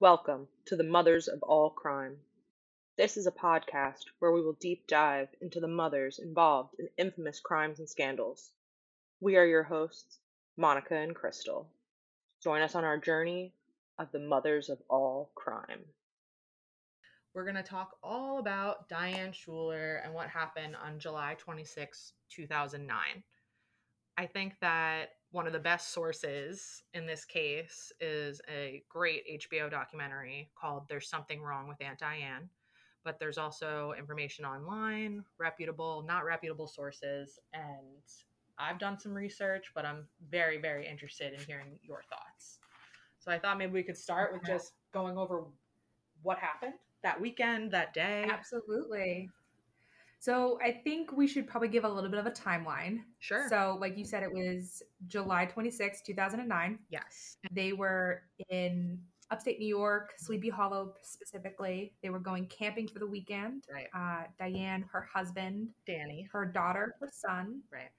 Welcome to the Mothers of All Crime. This is a podcast where we will deep dive into the mothers involved in infamous crimes and scandals. We are your hosts, Monica and Crystal. Join us on our journey of the Mothers of All Crime. We're going to talk all about Diane Schuler and what happened on July 26, 2009. I think that one of the best sources in this case is a great HBO documentary called There's Something Wrong with Aunt Diane, but there's also information online, reputable, not reputable sources, and I've done some research, but I'm very, very interested in hearing your thoughts. So I thought maybe we could start with just going over what happened that weekend, that day. Absolutely. So I think we should probably give a little bit of a timeline. Sure. So like you said, it was July 26, 2009. Yes. They were in upstate New York, Sleepy Hollow specifically. They were going camping for the weekend. Right. Diane, her husband, Danny, her daughter, her son, right,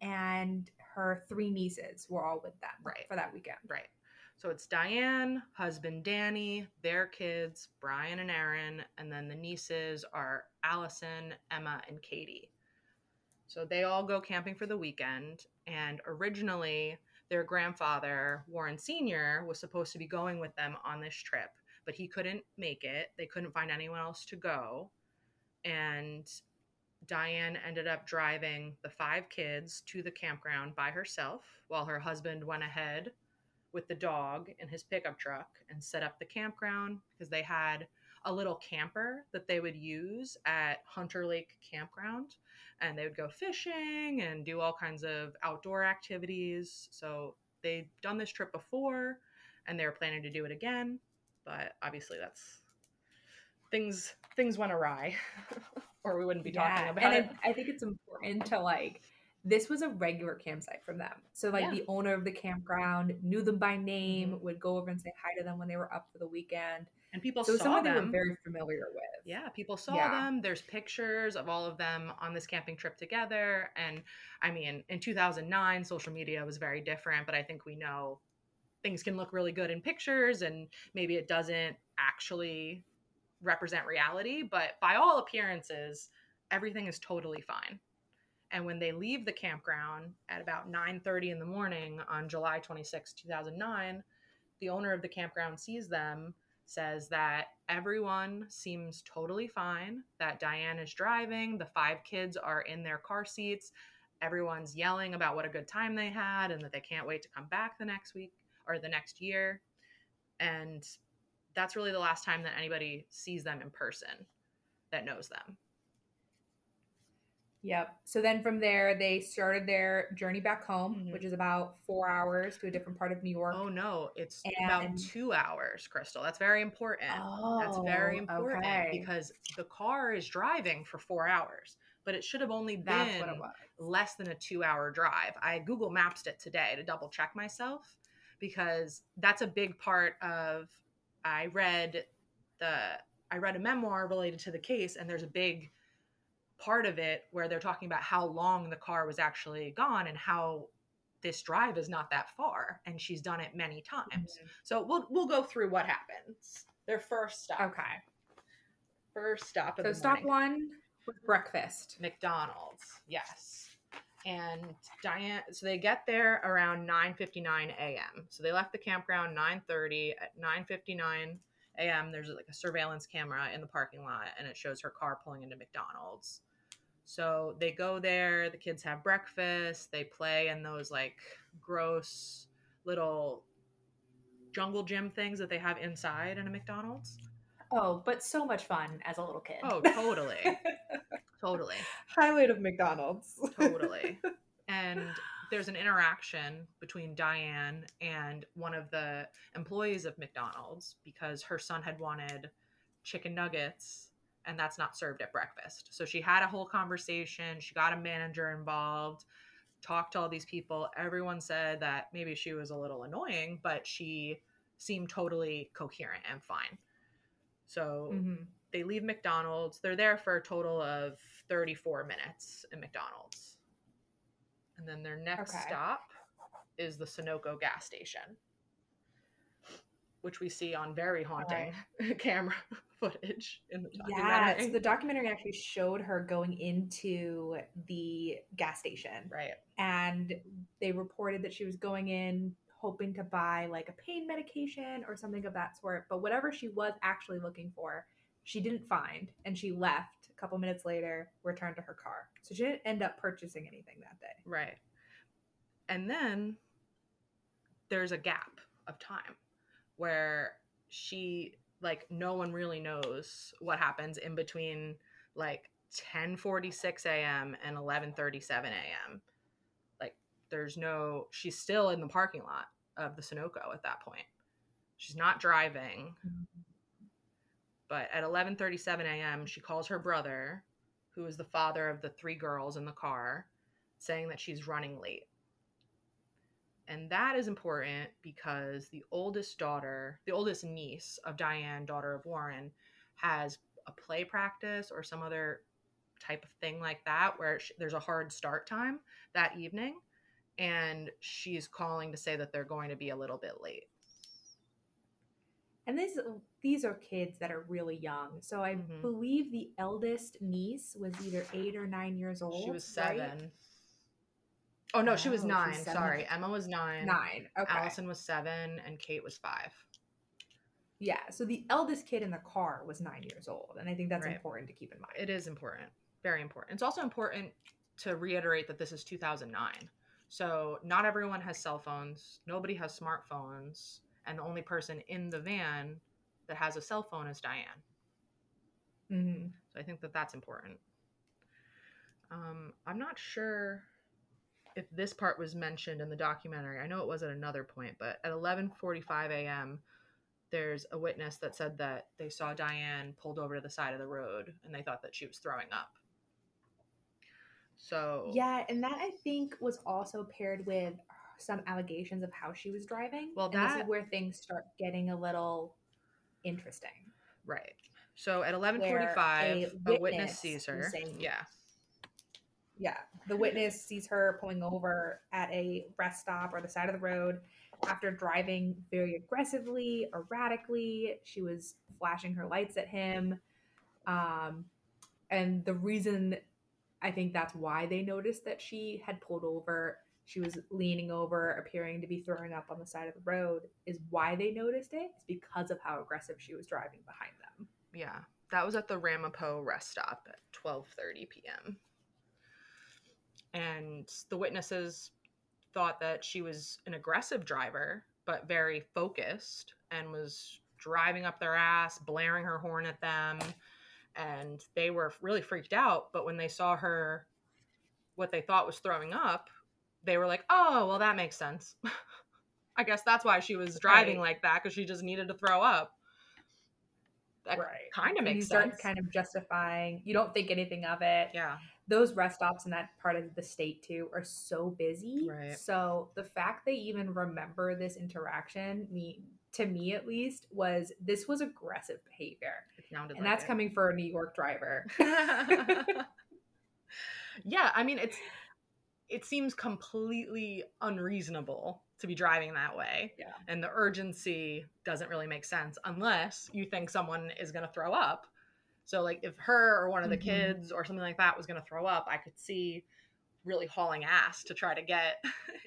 and her three nieces were all with them for that weekend. Right. So it's Diane, husband Danny, their kids, Brian and Aaron, and then the nieces are Allison, Emma, and Katie. So they all go camping for the weekend, and originally their grandfather, Warren Sr., was supposed to be going with them on this trip, but he couldn't make it. They couldn't find anyone else to go, and Diane ended up driving the five kids to the campground by herself while her husband went ahead with the dog in his pickup truck and set up the campground, because they had a little camper that they would use at Hunter Lake Campground, and they would go fishing and do all kinds of outdoor activities. So they'd done this trip before and they were planning to do it again, but obviously that's things went awry or we wouldn't be talking about it. I think it's important to this was a regular campsite from them. So the owner of the campground knew them by name, mm-hmm. would go over and say hi to them when they were up for the weekend. And people saw them. So someone they were very familiar with. Yeah, people saw them. There's pictures of all of them on this camping trip together. And I mean, in 2009, social media was very different, but I think we know things can look really good in pictures and maybe it doesn't actually represent reality, but by all appearances, everything is totally fine. And when they leave the campground at about 9:30 in the morning on July 26, 2009, the owner of the campground sees them, says that everyone seems totally fine, that Diane is driving, the five kids are in their car seats, everyone's yelling about what a good time they had and that they can't wait to come back the next week or the next year. And that's really the last time that anybody sees them in person that knows them. Yep. So then from there, they started their journey back home, mm-hmm. which is about 4 hours to a different part of New York. Oh, no. It's about 2 hours, Crystal. That's very important. Oh, that's very important because the car is driving for 4 hours, but it should have only been less than a 2 hour drive. I Google Mapsed it today to double check myself, because that's a big part of, I read a memoir related to the case, and there's a big part of it where they're talking about how long the car was actually gone and how this drive is not that far, and she's done it many times. Mm-hmm. So we'll go through what happens. Their first stop. Okay. First stop. So stop one was breakfast. McDonald's. Yes. And Diane, so they get there around 9:59 a.m. So they left the campground 9:30. At 9:59 a.m., there's a surveillance camera in the parking lot, and it shows her car pulling into McDonald's. So they go there, the kids have breakfast, they play in those gross little jungle gym things that they have inside in a McDonald's. Oh, but so much fun as a little kid. Oh, totally. Totally. Highlight of McDonald's. Totally. And there's an interaction between Diane and one of the employees of McDonald's, because her son had wanted chicken nuggets, and that's not served at breakfast. So she had a whole conversation. She got a manager involved, talked to all these people. Everyone said that maybe she was a little annoying, but she seemed totally coherent and fine. So mm-hmm. they leave McDonald's. They're there for a total of 34 minutes in McDonald's. And then their next stop is the Sunoco gas station, which we see on very haunting camera footage in the documentary. Yes, the documentary actually showed her going into the gas station. Right. And they reported that she was going in hoping to buy like a pain medication or something of that sort. But whatever she was actually looking for, she didn't find. And she left a couple minutes later, returned to her car. So she didn't end up purchasing anything that day. Right. And then there's a gap of time where she, like, no one really knows what happens in between, like, 10:46 a.m. and 11:37 a.m. Like, there's no, she's still in the parking lot of the Sunoco at that point. She's not driving. Mm-hmm. But at 11:37 a.m., she calls her brother, who is the father of the three girls in the car, saying that she's running late. And that is important because the oldest niece of Diane, daughter of Warren, has a play practice or some other type of thing like that where there's a hard start time that evening. And she's calling to say that they're going to be a little bit late. And these are kids that are really young. So I believe the eldest niece was either 8 or 9 years old. She was 7. Right? Oh, no, she was 9. She was 7. Sorry. Emma was 9. 9. Okay. Allison was 7 and Kate was 5. Yeah. So the eldest kid in the car was 9 years old. And I think that's important to keep in mind. It is important. Very important. It's also important to reiterate that this is 2009. So not everyone has cell phones. Nobody has smartphones. And the only person in the van that has a cell phone is Diane. Mm-hmm. So I think that that's important. I'm not sure if this part was mentioned in the documentary. I know it was at another point, but at 11:45 a.m., there's a witness that said that they saw Diane pulled over to the side of the road and they thought that she was throwing up. So yeah, and that I think was also paired with some allegations of how she was driving. Well, this is where things start getting a little interesting. Right. So at 11:45, a witness sees her. Yeah, the witness sees her pulling over at a rest stop or the side of the road after driving very aggressively, erratically. She was flashing her lights at him. And the reason I think that's why they noticed that she had pulled over, she was leaning over, appearing to be throwing up on the side of the road, is why they noticed it. It's because of how aggressive she was driving behind them. Yeah, that was at the Ramapo rest stop at 12:30 p.m. And the witnesses thought that she was an aggressive driver, but very focused, and was driving up their ass, blaring her horn at them. And they were really freaked out. But when they saw her, what they thought was throwing up, they were like, oh, well, that makes sense. I guess that's why she was driving like that, because she just needed to throw up. That kind of makes sense. You start kind of justifying. You don't think anything of it. Yeah. Those rest stops in that part of the state, too, are so busy. Right. So the fact they even remember this interaction, to me at least, this was aggressive behavior. It sounded like that's coming for a New York driver. Yeah, I mean, it seems completely unreasonable to be driving that way. Yeah. And the urgency doesn't really make sense unless you think someone is going to throw up. So, like, if her or one of the kids or something like that was going to throw up, I could see really hauling ass to try to get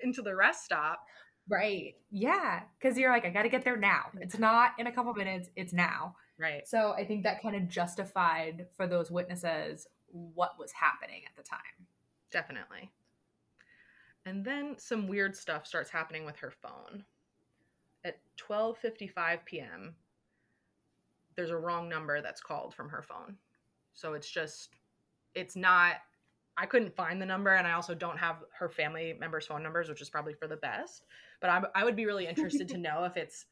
into the rest stop. Right. Yeah. Because you're like, I got to get there now. It's not in a couple minutes. It's now. Right. So I think that kind of justified for those witnesses what was happening at the time. Definitely. And then some weird stuff starts happening with her phone. At 12:55 p.m., there's a wrong number that's called from her phone. So I couldn't find the number, and I also don't have her family members' phone numbers, which is probably for the best. But I would be really interested to know if it's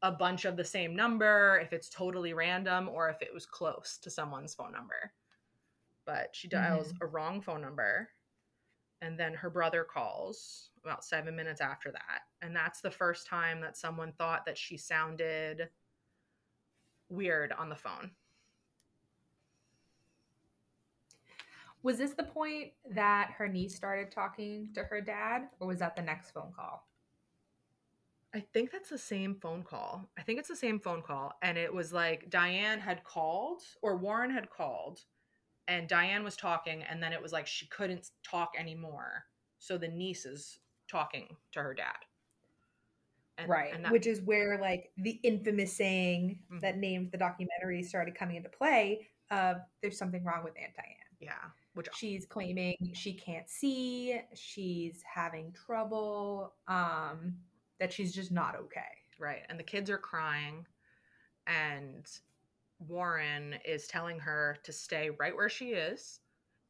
a bunch of the same number, if it's totally random, or if it was close to someone's phone number. But she dials a wrong phone number, and then her brother calls about 7 minutes after that. And that's the first time that someone thought that she sounded weird on the phone. Was this the point that her niece started talking to her dad, or was that the next phone call? I think that's the same phone call. I think it's the same phone call. And it was like Diane had called, or Warren had called, and Diane was talking, and then it was like she couldn't talk anymore. So the niece is talking to her dad. And, right. And that, which is where like the infamous saying that named the documentary started coming into play of there's something wrong with Aunt Diane. Yeah. Which she's claiming she can't see, she's having trouble, that she's just not okay. Right. And the kids are crying, and Warren is telling her to stay right where she is.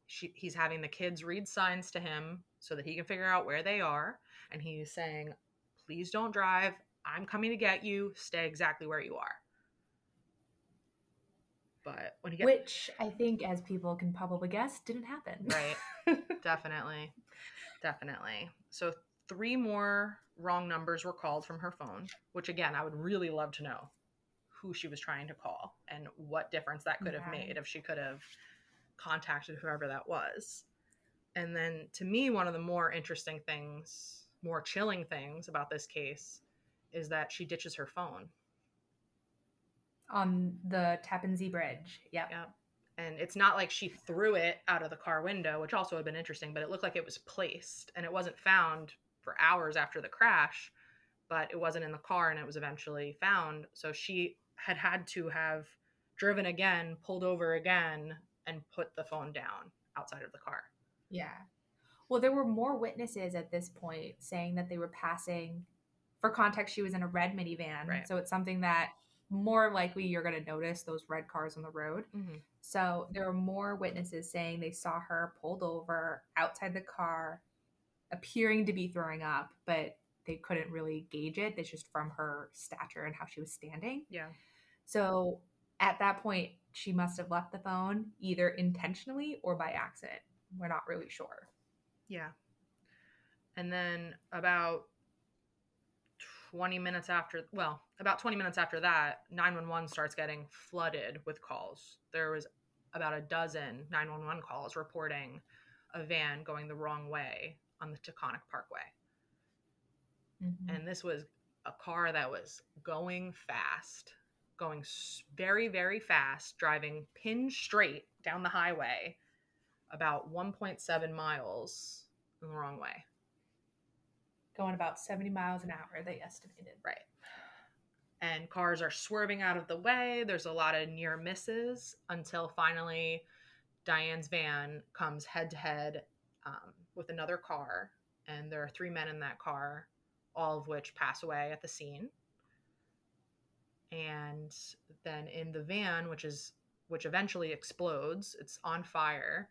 He's having the kids read signs to him so that he can figure out where they are. And he's saying, please don't drive. I'm coming to get you. Stay exactly where you are. But when he gets... Which I think, as people can probably guess, didn't happen. Right. Definitely. Definitely. So 3 more wrong numbers were called from her phone, which again, I would really love to know who she was trying to call and what difference that could have made if she could have contacted whoever that was. And then to me, one of the more interesting things, more chilling things about this case is that she ditches her phone. On the Tappan Zee Bridge. Yep. Yep. And it's not like she threw it out of the car window, which also would have been interesting, but it looked like it was placed and it wasn't found for hours after the crash, but it wasn't in the car and it was eventually found. So she had to have driven again, pulled over again, and put the phone down outside of the car. Yeah. Well, there were more witnesses at this point saying that they were passing. For context, she was in a red minivan. Right. So it's something that more likely you're going to notice those red cars on the road. Mm-hmm. So there were more witnesses saying they saw her pulled over outside the car, appearing to be throwing up, but they couldn't really gauge it. It's just from her stature and how she was standing. Yeah. So at that point, she must have left the phone either intentionally or by accident. We're not really sure. Yeah. And then about 20 minutes after that, 911 starts getting flooded with calls. There was about a dozen 911 calls reporting a van going the wrong way on the Taconic Parkway. Mm-hmm. And this was a car that was going fast, going very, very fast, driving pin straight down the highway about 1.7 miles in the wrong way. Going about 70 miles an hour, they estimated. Right. And cars are swerving out of the way. There's a lot of near misses until finally Diane's van comes head-to-head with another car. And there are 3 men in that car, all of which pass away at the scene. And then in the van, which eventually explodes, it's on fire.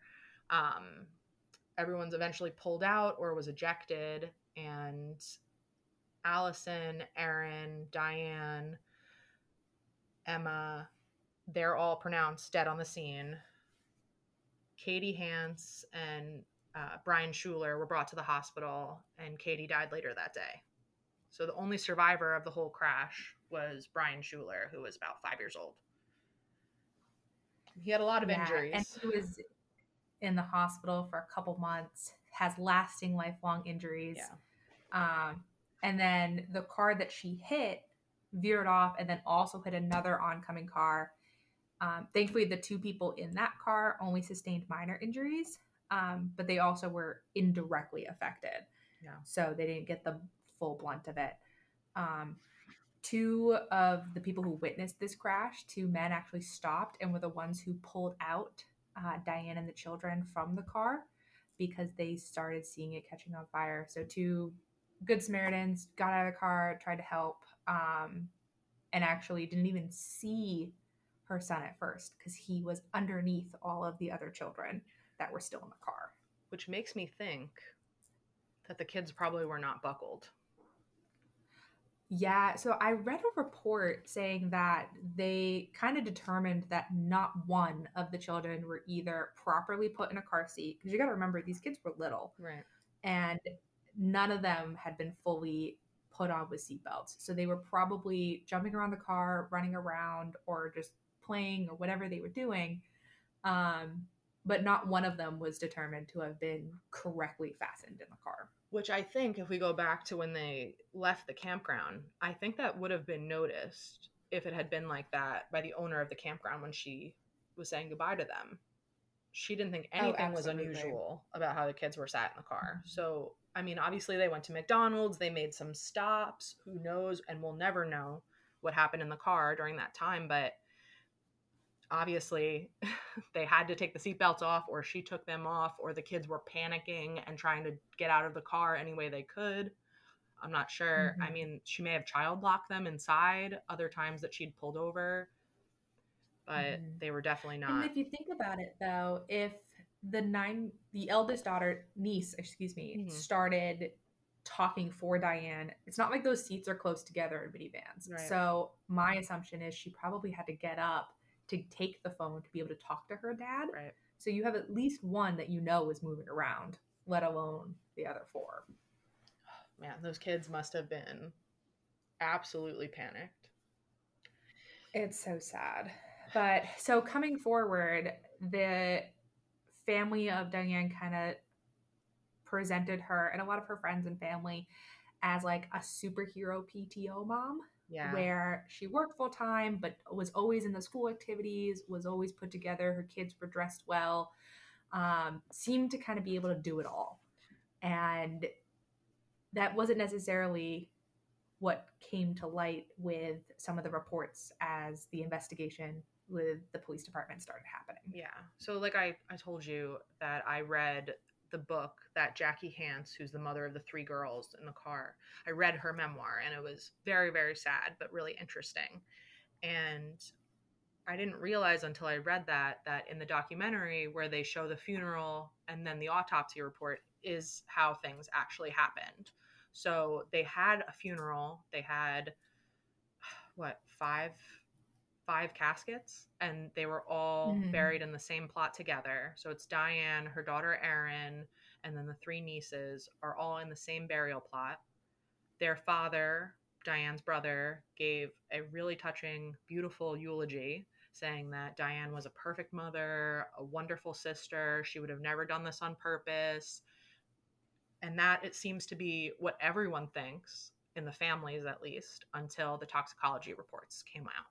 Everyone's eventually pulled out or was ejected. And Allison, Aaron, Diane, Emma, they're all pronounced dead on the scene. Katie Hance and Brian Schuler were brought to the hospital, and Katie died later that day. So the only survivor of the whole crash was Brian Schuler, who was about 5 years old. He had a lot of injuries. And he was in the hospital for a couple months, has lasting lifelong injuries. Yeah. And then the car that she hit veered off and then also hit another oncoming car. Thankfully, the 2 people in that car only sustained minor injuries, but they also were indirectly affected. Yeah. So they didn't get the full brunt of it. 2 of the people who witnessed this crash, 2 men actually stopped and were the ones who pulled out Diane and the children from the car because they started seeing it catching on fire. So 2 Good Samaritans got out of the car, tried to help, and actually didn't even see her son at first because he was underneath all of the other children that were still in the car. Which makes me think that the kids probably were not buckled. Yeah, so I read a report saying that they kind of determined that not one of the children were either properly put in a car seat, because you got to remember these kids were little, right? And none of them had been fully put on with seatbelts, so they were probably jumping around the car, running around, or just playing or whatever they were doing. But not one of them was determined to have been correctly fastened in the car. Which I think if we go back to when they left the campground, I think that would have been noticed if it had been like that by the owner of the campground when she was saying goodbye to them. She didn't think anything was unusual about how the kids were sat in the car. So, I mean, obviously they went to McDonald's, they made some stops, who knows, and we'll never know what happened in the car during that time, but obviously they had to take the seatbelts off, or she took them off, or the kids were panicking and trying to get out of the car any way they could. I'm not sure. Mm-hmm. I mean, she may have child locked them inside other times that she'd pulled over, but they were definitely not. And if you think about it though, if the eldest niece, started talking for Diane, it's not like those seats are close together in minivans. Right. So my assumption is she probably had to get up to take the phone to be able to talk to her dad. Right. So you have at least one that you know is moving around, let alone the other four. Man, those kids must have been absolutely panicked. It's so sad. But so coming forward, the family of Diane kind of presented her and a lot of her friends and family as like a superhero PTO mom. Yeah. Where she worked full time, but was always in the school activities, was always put together. Her kids were dressed well, seemed to kind of be able to do it all. And that wasn't necessarily what came to light with some of the reports as the investigation with the police department started happening. Yeah. So like I told you that I read the book that Jackie Hance, who's the mother of the three girls in the car, I read her memoir, and it was very, very sad, but really interesting. And I didn't realize until I read that in the documentary where they show the funeral and then the autopsy report is how things actually happened. So they had a funeral, they had five caskets, and they were all buried in the same plot together. So it's Diane, her daughter Aaron, and then the three nieces are all in the same burial plot. Their father, Diane's brother, gave a really touching, beautiful eulogy saying that Diane was a perfect mother, a wonderful sister. She would have never done this on purpose. And that, it seems to be what everyone thinks, in the families at least, until the toxicology reports came out.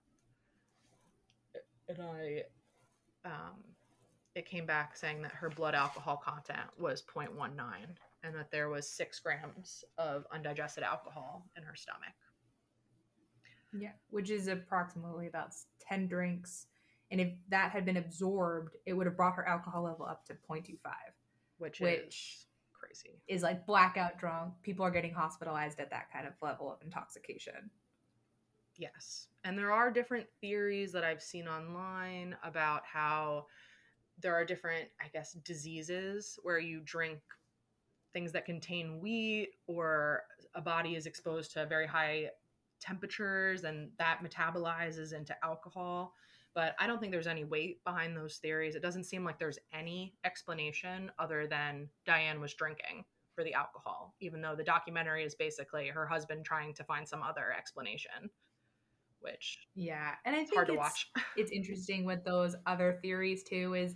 And it came back saying that her blood alcohol content was 0.19 and that there was 6 grams of undigested alcohol in her stomach. Yeah, which is approximately about 10 drinks. And if that had been absorbed, it would have brought her alcohol level up to 0.25, which is crazy. Is like blackout drunk. People are getting hospitalized at that kind of level of intoxication. Yes. And there are different theories that I've seen online about how there are different, I guess, diseases where you drink things that contain wheat, or a body is exposed to very high temperatures and that metabolizes into alcohol. But I don't think there's any weight behind those theories. It doesn't seem like there's any explanation other than Diane was drinking for the alcohol, even though the documentary is basically her husband trying to find some other explanation. Which, yeah, and I think hard to watch. It's interesting with those other theories too is,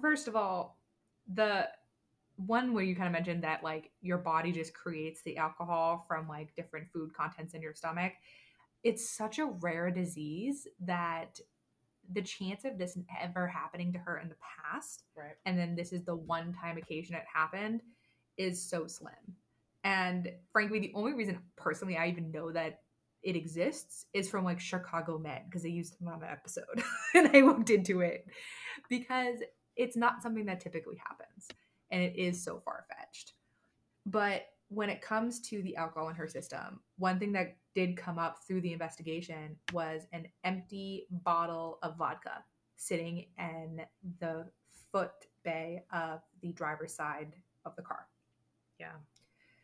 first of all, the one where you kind of mentioned that like your body just creates the alcohol from like different food contents in your stomach. It's such a rare disease that the chance of this ever happening to her in the past, right, and then this is the one time occasion it happened, is so slim. And frankly, the only reason personally I even know that it exists is from like Chicago Med, because they used them on the episode and I looked into it because it's not something that typically happens and it is so far-fetched. But when it comes to the alcohol in her system, one thing that did come up through the investigation was an empty bottle of vodka sitting in the foot bay of the driver's side of the car. Yeah.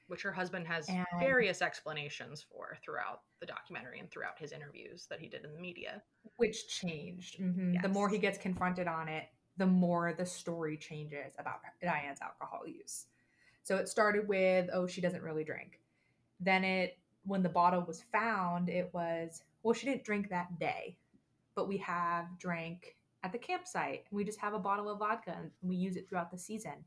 Which her husband has various explanations for throughout the documentary and throughout his interviews that he did in the media. Which changed. Mm-hmm. Yes. The more he gets confronted on it, the more the story changes about Diane's alcohol use. So it started with, oh, she doesn't really drink. Then when the bottle was found, it was, well, she didn't drink that day, but we have drank at the campsite. And we just have a bottle of vodka and we use it throughout the season.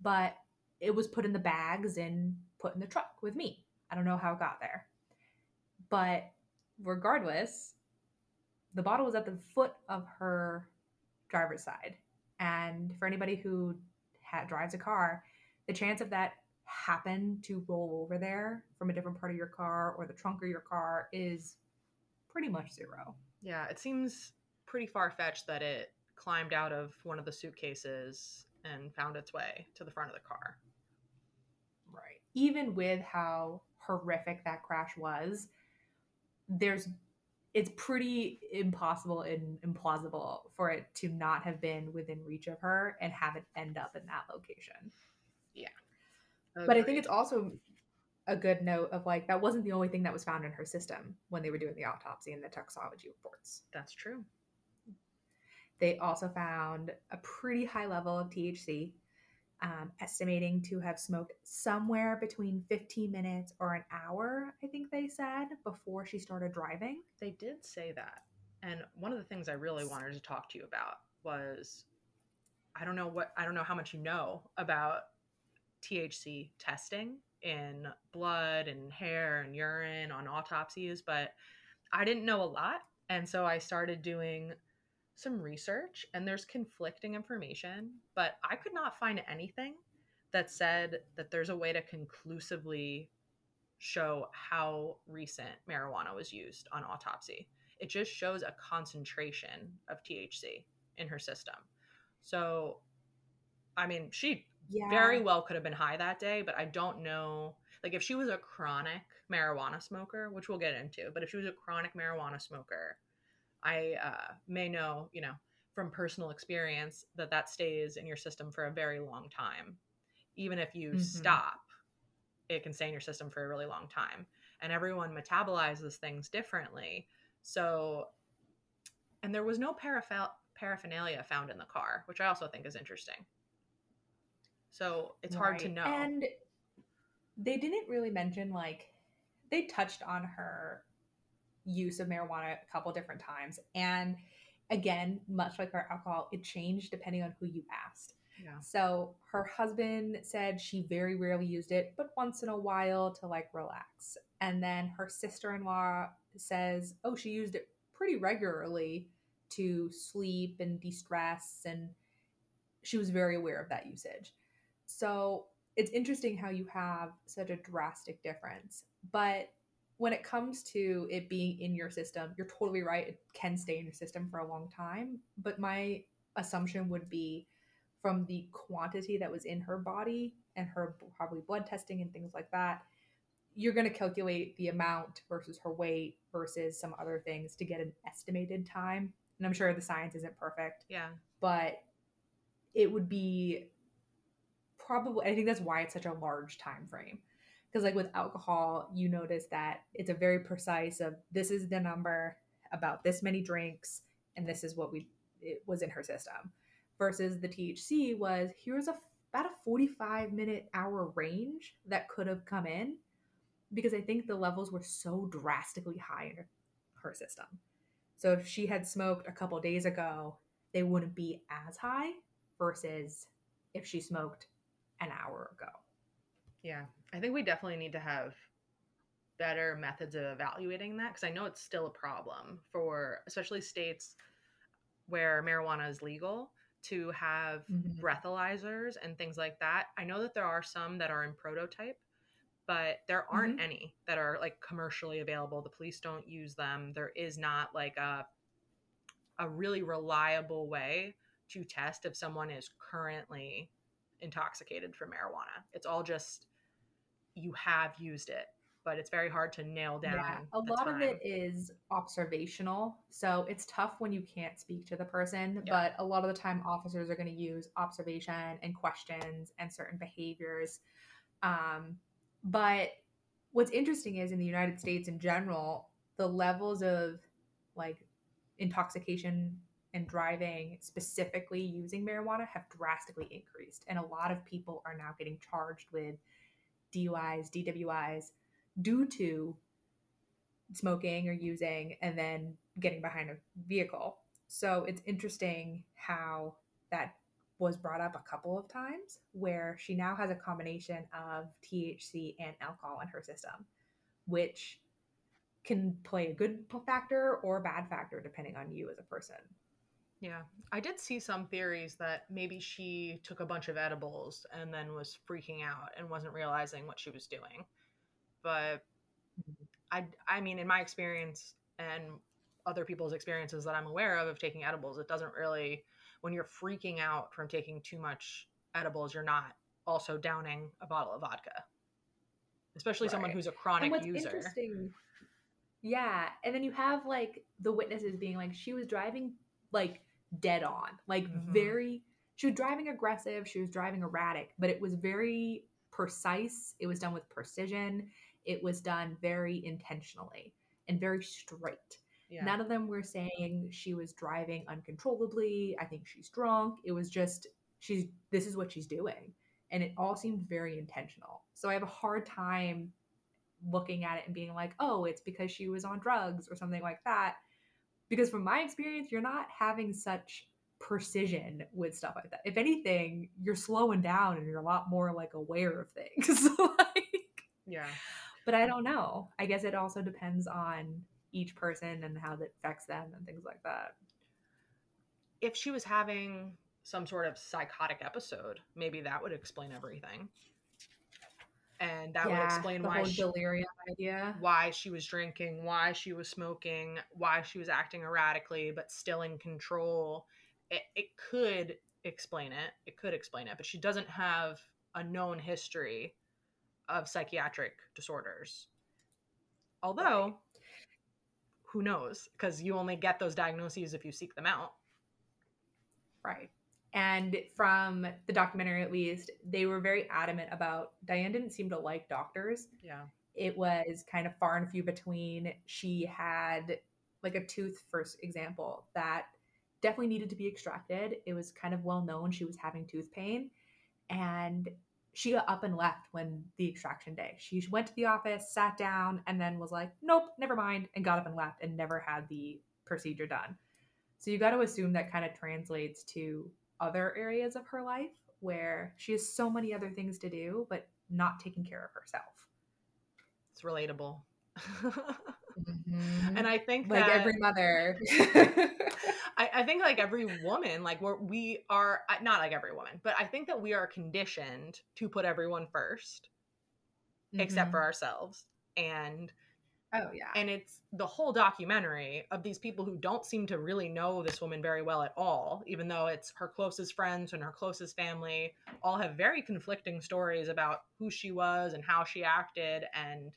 But it was put in the bags and put in the truck with me. I don't know how it got there. But regardless, the bottle was at the foot of her driver's side. And for anybody who drives a car, the chance of that happen to roll over there from a different part of your car or the trunk of your car is pretty much zero. Yeah, it seems pretty far-fetched that it climbed out of one of the suitcases and found its way to the front of the car. Right. Even with how horrific that crash was, it's pretty impossible and implausible for it to not have been within reach of her and have it end up in that location. Yeah. Agreed. But I think it's also a good note of, like, that wasn't the only thing that was found in her system when they were doing the autopsy and the toxicology reports. That's true. They also found a pretty high level of THC, estimating to have smoked somewhere between 15 minutes or an hour, I think they said, before she started driving. They did say that. And one of the things I really wanted to talk to you about was, I don't know how much you know about THC testing in blood and hair and urine on autopsies, but I didn't know a lot. And so I started doing some research, and there's conflicting information, but I could not find anything that said that there's a way to conclusively show how recent marijuana was used on autopsy. It just shows a concentration of THC in her system. So, I mean, she very well could have been high that day, but I don't know, like, if she was a chronic marijuana smoker, which we'll get into, but if she was a chronic marijuana smoker, I may know, you know, from personal experience that that stays in your system for a very long time. Even if you stop, it can stay in your system for a really long time. And everyone metabolizes things differently. So, and there was no paraphernalia found in the car, which I also think is interesting. So it's hard to know. And they didn't really mention, like, they touched on her use of marijuana a couple different times, and again, much like her alcohol, it changed depending on who you asked. So her husband said she very rarely used it, but once in a while to, like, relax. And then her sister-in-law says, oh, she used it pretty regularly to sleep and de-stress, and she was very aware of that usage. So it's interesting how you have such a drastic difference. But when it comes to it being in your system, you're totally right. It can stay in your system for a long time. But my assumption would be, from the quantity that was in her body and her probably blood testing and things like that, you're going to calculate the amount versus her weight versus some other things to get an estimated time. And I'm sure the science isn't perfect. Yeah. But it would be probably, I think that's why it's such a large time frame. Because, like, with alcohol, you notice that it's a very precise of, this is the number about this many drinks, and this is what it was in her system. Versus the THC was, here's about a 45-minute-hour range that could have come in, because I think the levels were so drastically high in her system. So if she had smoked a couple days ago, they wouldn't be as high versus if she smoked an hour ago. Yeah, I think we definitely need to have better methods of evaluating that, because I know it's still a problem for, especially states where marijuana is legal, to have breathalyzers and things like that. I know that there are some that are in prototype, but there aren't any that are, like, commercially available. The police don't use them. There is not, like, a really reliable way to test if someone is currently intoxicated from marijuana. It's all just, you have used it, but it's very hard to nail down. Yeah, a lot of it is observational. So it's tough when you can't speak to the person, but a lot of the time officers are going to use observation and questions and certain behaviors. But what's interesting is, in the United States in general, the levels of, like, intoxication and driving, specifically using marijuana, have drastically increased. And a lot of people are now getting charged with DUIs, DWIs, due to smoking or using and then getting behind a vehicle. So it's interesting how that was brought up a couple of times, where she now has a combination of THC and alcohol in her system, which can play a good factor or a bad factor depending on you as a person. Yeah, I did see some theories that maybe she took a bunch of edibles and then was freaking out and wasn't realizing what she was doing. But I mean, in my experience and other people's experiences that I'm aware of taking edibles, it doesn't really, when you're freaking out from taking too much edibles, you're not also downing a bottle of vodka, especially someone who's a chronic user. Yeah. And then you have like the witnesses being like, she was driving like dead on, like she was driving aggressive. She was driving erratic, but it was very precise. It was done with precision. It was done very intentionally and very straight. Yeah. None of them were saying she was driving uncontrollably. I think she's drunk. It was just, this is what she's doing. And it all seemed very intentional. So I have a hard time looking at it and being like, oh, it's because she was on drugs or something like that. Because from my experience, you're not having such precision with stuff like that. If anything, you're slowing down and you're a lot more like aware of things. Yeah. But I don't know. I guess it also depends on each person and how that affects them and things like that. If she was having some sort of psychotic episode, maybe that would explain everything. And that would explain why delirium idea, why she was drinking, why she was smoking, why she was acting erratically, but still in control. It could explain it. It could explain it, but she doesn't have a known history of psychiatric disorders. Although, who knows? Because you only get those diagnoses if you seek them out. Right. And from the documentary, at least, they were very adamant about Diane didn't seem to like doctors. Yeah. It was kind of far and few between. She had like a tooth, for example, that definitely needed to be extracted. It was kind of well known she was having tooth pain. And she got up and left when the extraction day. She went to the office, sat down, and then was like, nope, never mind, and got up and left and never had the procedure done. So you got to assume that kind of translates to other areas of her life where she has so many other things to do, but not taking care of herself. It's relatable. And I think like that every mother, I think like every woman, like we are not like every woman, but I think that we are conditioned to put everyone first except for ourselves. And and it's the whole documentary of these people who don't seem to really know this woman very well at all, even though it's her closest friends and her closest family all have very conflicting stories about who she was and how she acted. And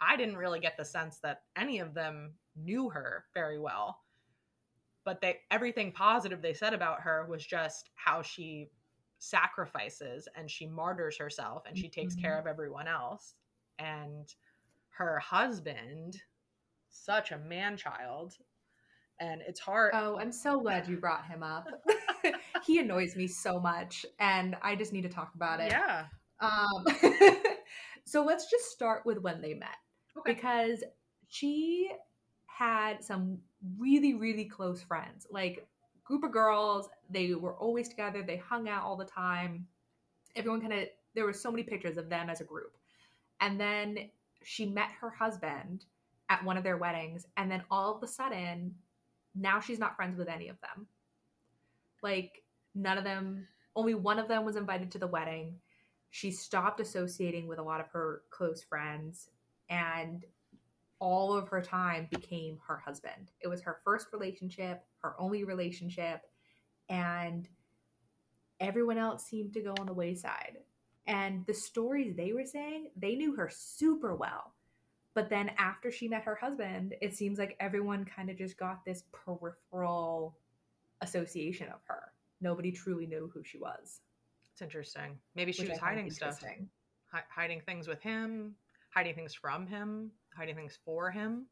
I didn't really get the sense that any of them knew her very well, but everything positive they said about her was just how she sacrifices and she martyrs herself and she takes care of everyone else. And her husband, such a man-child, and it's hard. Oh, I'm so glad you brought him up. He annoys me so much, and I just need to talk about it. Yeah. So let's just start with when they met, because she had some really, really close friends, like group of girls. They were always together. They hung out all the time. Everyone there were so many pictures of them as a group. And then she met her husband at one of their weddings. And then all of a sudden, now she's not friends with any of them. Like none of them, only one of them was invited to the wedding. She stopped associating with a lot of her close friends, and all of her time became her husband. It was her first relationship, her only relationship, and everyone else seemed to go on the wayside. And the stories they were saying, they knew her super well. But then after she met her husband, it seems like everyone kind of just got this peripheral association of her. Nobody truly knew who she was. It's interesting. Maybe she was hiding stuff, hiding things with him, hiding things from him, hiding things for him.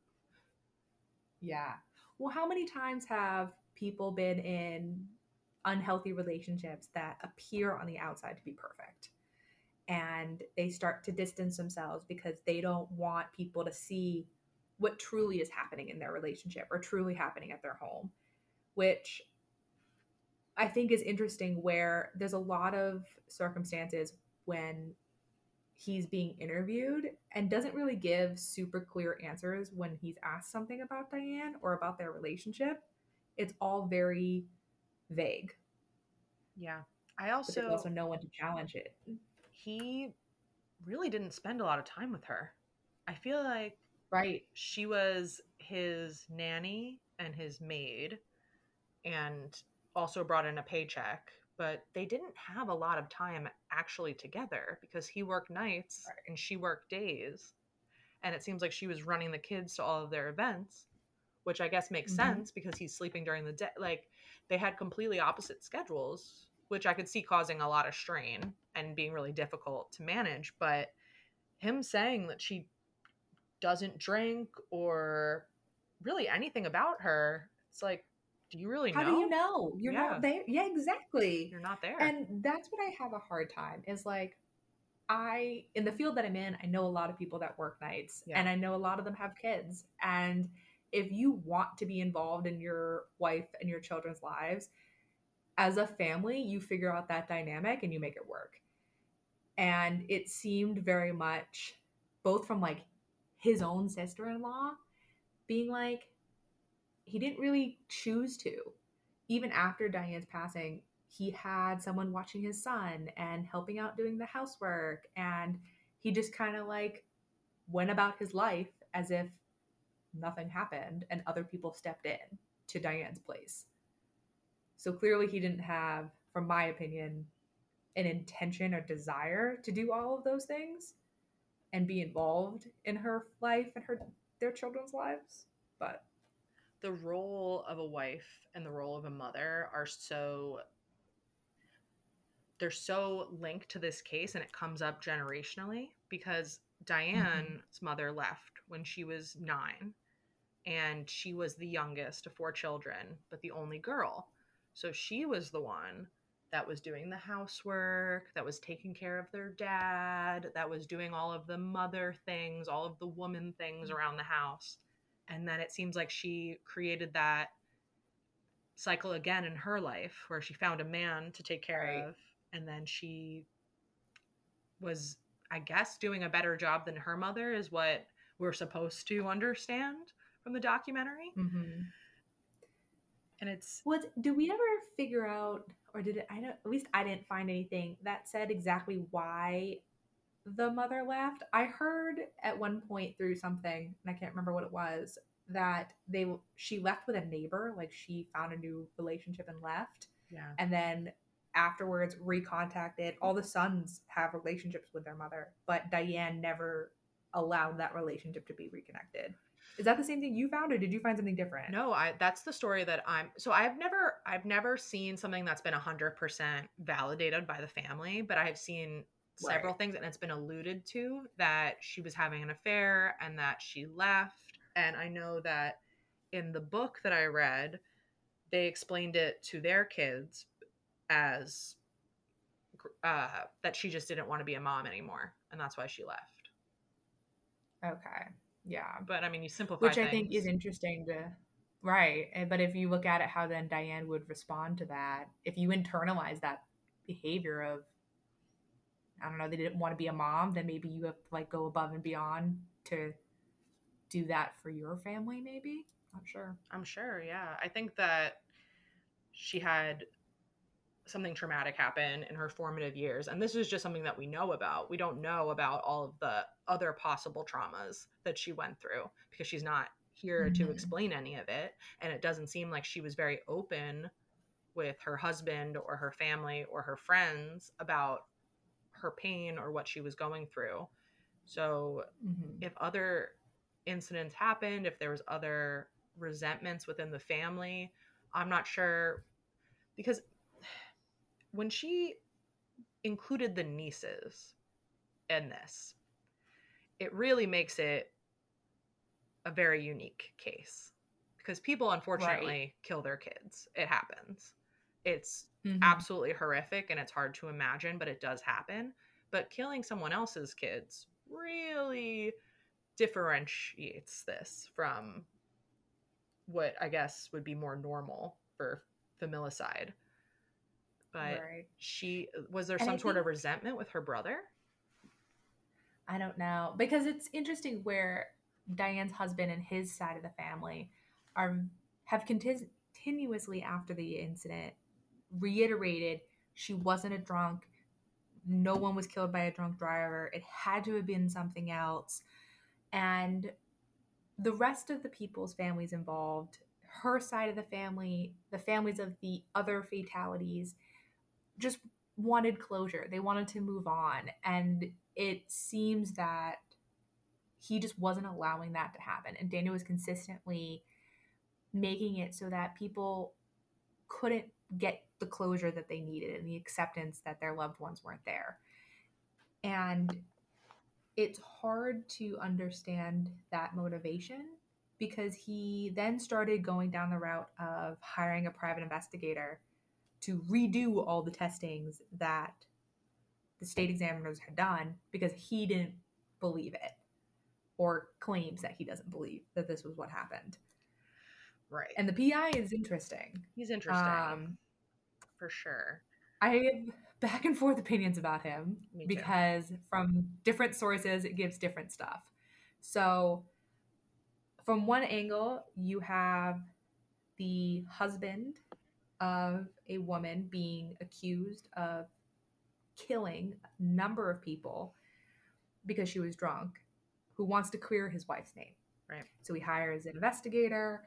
Yeah. Well, how many times have people been in unhealthy relationships that appear on the outside to be perfect, and they start to distance themselves because they don't want people to see what truly is happening in their relationship or truly happening at their home, which I think is interesting, where there's a lot of circumstances when he's being interviewed and doesn't really give super clear answers when he's asked something about Diane or about their relationship. It's all very vague. Yeah. I also... But there's also no one to challenge it. He really didn't spend a lot of time with her. I feel like... Right. She was his nanny and his maid and also brought in a paycheck, but they didn't have a lot of time actually together because he worked nights and she worked days. And it seems like she was running the kids to all of their events, which I guess makes sense because he's sleeping during the day. Like, they had completely opposite schedules, which I could see causing a lot of strain and being really difficult to manage. But him saying that she doesn't drink or really anything about her, it's like, do you really know? How do you know? You're not there. Yeah, exactly. You're not there. And that's what I have a hard time is like, in the field that I'm in, I know a lot of people that work nights and I know a lot of them have kids. And if you want to be involved in your wife and your children's lives, as a family, you figure out that dynamic and you make it work. And it seemed very much both from like his own sister-in-law being like, he didn't really choose to. Even after Diane's passing, he had someone watching his son and helping out doing the housework. And he just kind of like went about his life as if nothing happened and other people stepped in to Diane's place. So clearly he didn't have, from my opinion, an intention or desire to do all of those things and be involved in her life and their children's lives. But the role of a wife and the role of a mother they're so linked to this case, and it comes up generationally because Diane's mother left when she was 9, and she was the youngest of 4 children, but the only girl. So she was the one that was doing the housework, that was taking care of their dad, that was doing all of the mother things, all of the woman things around the house. And then it seems like she created that cycle again in her life where she found a man to take care of. And then she was, I guess, doing a better job than her mother is what we're supposed to understand from the documentary. Mm-hmm. And it's... Well, do we ever figure out, or did it, at least I didn't find anything that said exactly why the mother left. I heard at one point through something, and I can't remember what it was, that she left with a neighbor, like she found a new relationship and left. Yeah. And then afterwards recontacted. All the sons have relationships with their mother, but Diane never allowed that relationship to be reconnected. Is that the same thing you found, or did you find something different? No, that's the story that I've never seen something that's been 100% validated by the family, but I have seen several things, and it's been alluded to that she was having an affair and that she left. And I know that in the book that I read, they explained it to their kids as that she just didn't want to be a mom anymore, and that's why she left. Okay. Yeah. But I mean, you simplify things. Which I think is interesting to... Right. But if you look at it, how then Diane would respond to that, if you internalize that behavior of, I don't know, they didn't want to be a mom, then maybe you have to like go above and beyond to do that for your family, maybe? I'm sure, yeah. I think that she had something traumatic happen in her formative years, and this is just something that we know about. We don't know about all of the other possible traumas that she went through because she's not here to explain any of it, and it doesn't seem like she was very open with her husband or her family or her friends about her pain or what she was going through. So if other incidents happened, if there was other resentments within the family, I'm not sure, because when she included the nieces in this, it really makes it a very unique case because people unfortunately kill their kids. It happens. It's absolutely horrific and it's hard to imagine, but it does happen. But killing someone else's kids really differentiates this from what I guess would be more normal for familicide. But right. She was there some sort of resentment with her brother? I don't know, because it's interesting where Diane's husband and his side of the family have continuously after the incident reiterated she wasn't a drunk. No one was killed by a drunk driver. It had to have been something else. And the rest of the people's families involved, her side of the family, the families of the other fatalities, just wanted closure. They wanted to move on. And it seems that he just wasn't allowing that to happen. And Daniel was consistently making it so that people couldn't get the closure that they needed and the acceptance that their loved ones weren't there. And it's hard to understand that motivation, because he then started going down the route of hiring a private investigator to redo all the testings that the state examiners had done, because he didn't believe it, or claims that he doesn't believe that this was what happened. Right. And the PI is interesting. He's interesting. For sure. I have back and forth opinions about him, because from different sources, it gives different stuff. So from one angle, you have the husband of a woman being accused of killing a number of people because she was drunk, who wants to clear his wife's name. Right. So he hires an investigator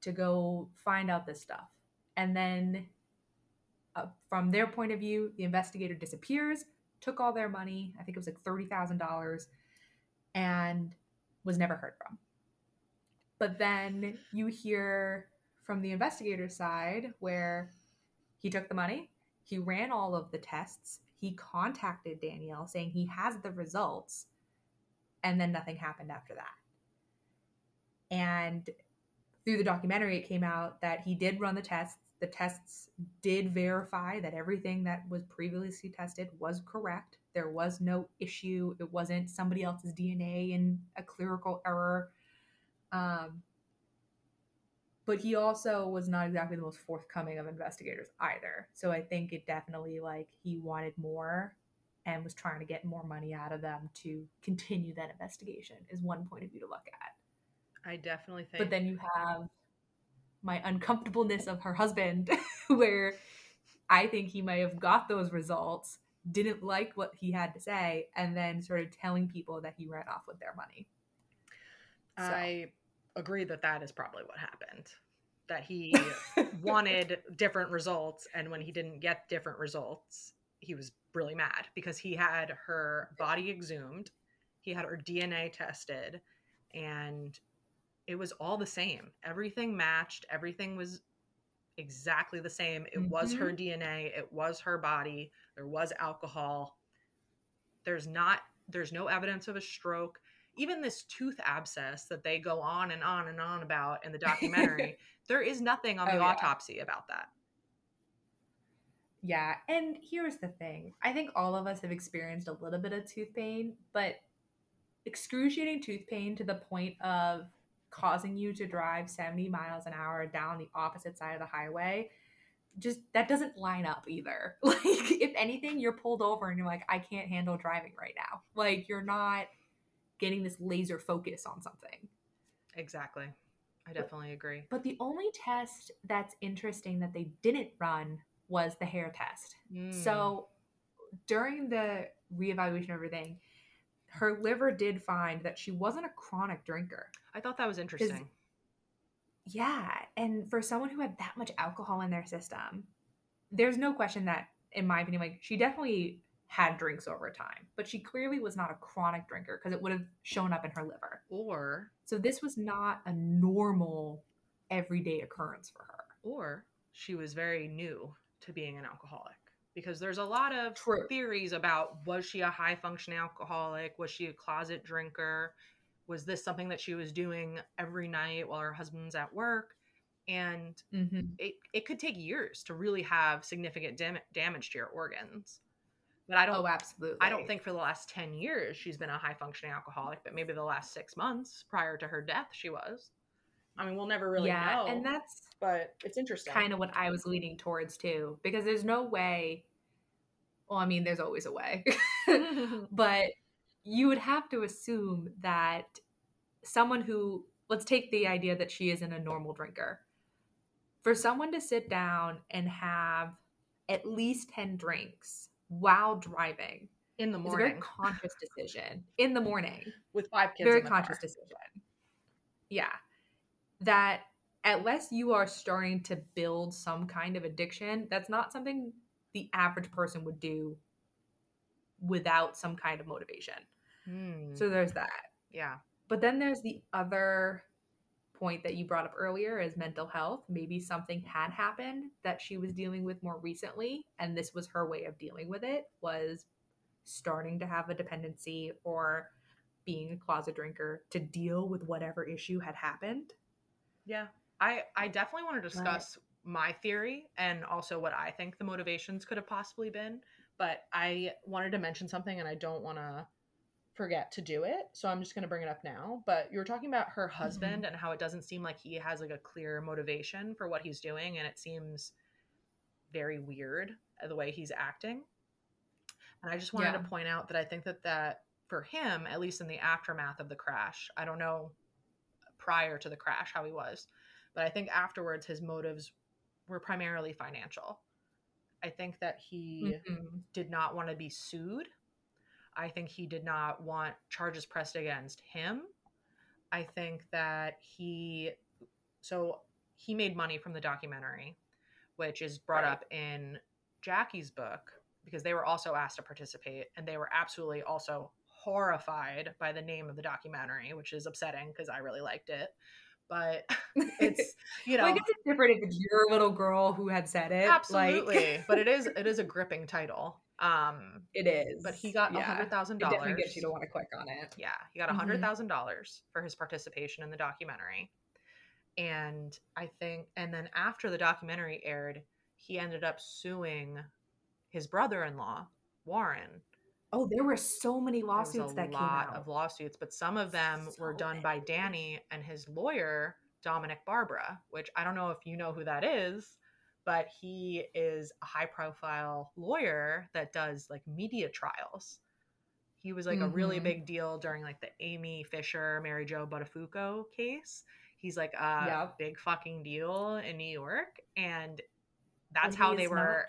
to go find out this stuff. And then from their point of view, the investigator disappears, took all their money, I think it was like $30,000, and was never heard from. But then you hear from the investigator's side where he took the money, he ran all of the tests, he contacted Danielle saying he has the results, and then nothing happened after that. And through the documentary, it came out that he did run the tests. The tests did verify that everything that was previously tested was correct. There was no issue. It wasn't somebody else's DNA in a clerical error. But he also was not exactly the most forthcoming of investigators either. So I think it definitely, like, he wanted more and was trying to get more money out of them to continue that investigation, is one point of view to look at. I definitely think. But then you have my uncomfortableness of her husband, where I think he might have got those results, didn't like what he had to say, and then started telling people that he ran off with their money. So. I agree that is probably what happened, that he wanted different results, and when he didn't get different results, he was really mad, because he had her body exhumed, he had her DNA tested, and it was all the same. Everything matched. Everything was exactly the same. It was her DNA. It was her body. There was alcohol. There's no evidence of a stroke. Even this tooth abscess that they go on and on and on about in the documentary, there is nothing on the autopsy about that. Yeah. And here's the thing. I think all of us have experienced a little bit of tooth pain, but excruciating tooth pain to the point of causing you to drive 70 miles an hour down the opposite side of the highway, just that doesn't line up either. Like, if anything, you're pulled over and you're like, I can't handle driving right now. Like, you're not getting this laser focus on something. Exactly. I definitely agree. But the only test that's interesting that they didn't run was the hair test. So during the reevaluation of everything, her liver did find that she wasn't a chronic drinker. I thought that was interesting. Yeah. And for someone who had that much alcohol in their system, there's no question that, in my opinion, like, she definitely had drinks over time, but she clearly was not a chronic drinker, because it would have shown up in her liver. So this was not a normal everyday occurrence for her. Or she was very new to being an alcoholic. Because there's a lot of theories about, was she a high-functioning alcoholic? Was she a closet drinker? Was this something that she was doing every night while her husband's at work? And it could take years to really have significant damage to your organs. But I don't, I don't think for the last 10 years she's been a high-functioning alcoholic, but maybe the last 6 months prior to her death she was. I mean, we'll never really know. And that's but it's interesting. Kind of what I was leaning towards too, because there's no way. Well, I mean, there's always a way, but you would have to assume that someone who, let's take the idea that she isn't a normal drinker. For someone to sit down and have at least 10 drinks while driving in the morning, is a very conscious decision in the morning with 5 kids. Very conscious decision. Yeah. That unless you are starting to build some kind of addiction, that's not something the average person would do without some kind of motivation. So there's that. Yeah. But then there's the other point that you brought up earlier is mental health. Maybe something had happened that she was dealing with more recently, and this was her way of dealing with it, was starting to have a dependency or being a closet drinker to deal with whatever issue had happened. Yeah. I definitely want to discuss my theory and also what I think the motivations could have possibly been, but I wanted to mention something and I don't want to forget to do it, so I'm just going to bring it up now. But you were talking about her husband and how it doesn't seem like he has like a clear motivation for what he's doing, and it seems very weird the way he's acting. And I just wanted to point out that I think that for him, at least in the aftermath of the crash, I don't know prior to the crash how he was, but I think afterwards his motives were primarily financial. I think that he did not want to be sued. I think he did not want charges pressed against him. I think that he made money from the documentary, which is brought up in Jackie's book, because they were also asked to participate, and they were absolutely also horrified by the name of the documentary, which is upsetting because I really liked it. But it's, you know, like, it's different if it's your little girl who had said it. Absolutely. Like... but it is a gripping title. It is. But he got $100,000. It definitely gets you to want to click on it. Yeah. He got $100,000 for his participation in the documentary. And I think, and then after the documentary aired, he ended up suing his brother-in-law, Warren. Oh, there were so many lawsuits that came out. A lot of lawsuits, but some of them were done by Danny and his lawyer, Dominic Barbara, which I don't know if you know who that is, but he is a high-profile lawyer that does, like, media trials. He was, like, a really big deal during, like, the Amy Fisher, Mary Jo Buttafuoco case. He's, like, a big fucking deal in New York, and that's how they were...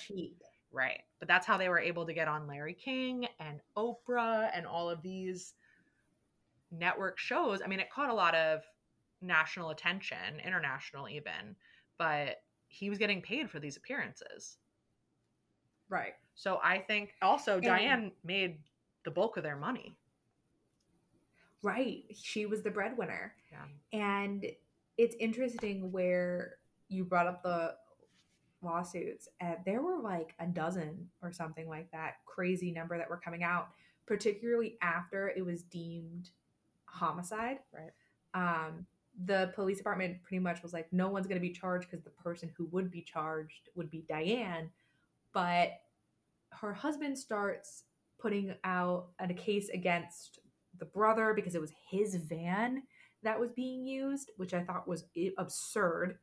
Right. But that's how they were able to get on Larry King and Oprah and all of these network shows. I mean, it caught a lot of national attention, international even, but he was getting paid for these appearances. Right. So I think also Diane made the bulk of their money. Right. She was the breadwinner. Yeah. And it's interesting where you brought up the lawsuits, and there were like a dozen or something like that, crazy number that were coming out, particularly after it was deemed homicide. Right. The police department pretty much was like, no one's going to be charged because the person who would be charged would be Diane. But her husband starts putting out a case against the brother because it was his van that was being used, which I thought was absurd.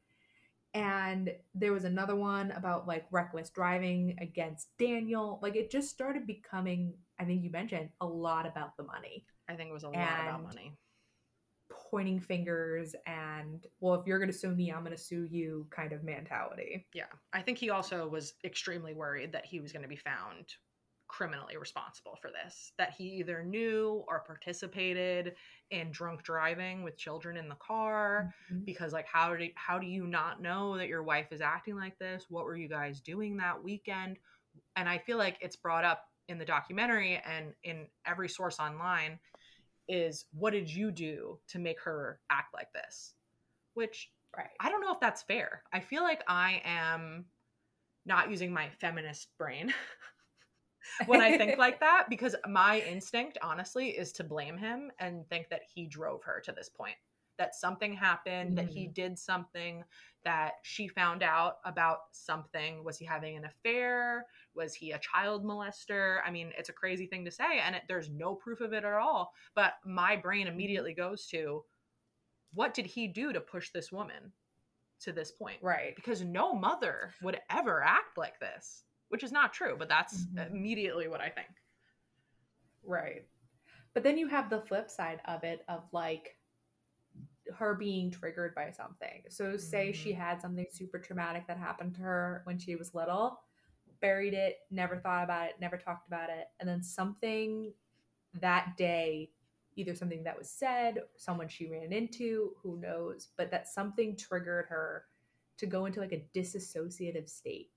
And there was another one about, like, reckless driving against Daniel. Like, it just started becoming, I think you mentioned, a lot about the money. I think it was a lot about money. Pointing fingers and, well, if you're going to sue me, I'm going to sue you kind of mentality. Yeah. I think he also was extremely worried that he was going to be found criminally responsible for this, that he either knew or participated in drunk driving with children in the car, because, like, how do you not know that your wife is acting like this? What were you guys doing that weekend? And I feel like it's brought up in the documentary and in every source online is, what did you do to make her act like this? Which I don't know if that's fair. I feel like I am not using my feminist brain when I think like that, because my instinct, honestly, is to blame him and think that he drove her to this point, that something happened, that he did something, that she found out about something. Was he having an affair? Was he a child molester? I mean, it's a crazy thing to say, and there's no proof of it at all. But my brain immediately goes to, what did he do to push this woman to this point? Right. Because no mother would ever act like this, which is not true, but that's immediately what I think. Right. But then you have the flip side of it, of like her being triggered by something. So say she had something super traumatic that happened to her when she was little, buried it, never thought about it, never talked about it. And then something that day, either something that was said, someone she ran into, who knows, but that something triggered her to go into like a disassociative state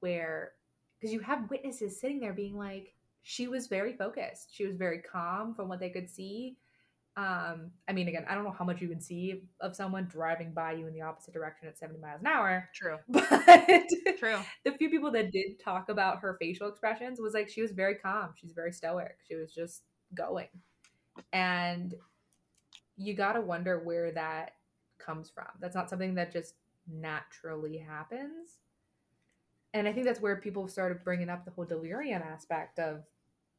where, because you have witnesses sitting there being like, she was very focused. She was very calm from what they could see. I mean, again, I don't know how much you can see of someone driving by you in the opposite direction at 70 miles an hour. True. But true. The few people that did talk about her facial expressions was like, she was very calm. She's very stoic. She was just going. And you got to wonder where that comes from. That's not something that just naturally happens. And I think that's where people started bringing up the whole delirium aspect of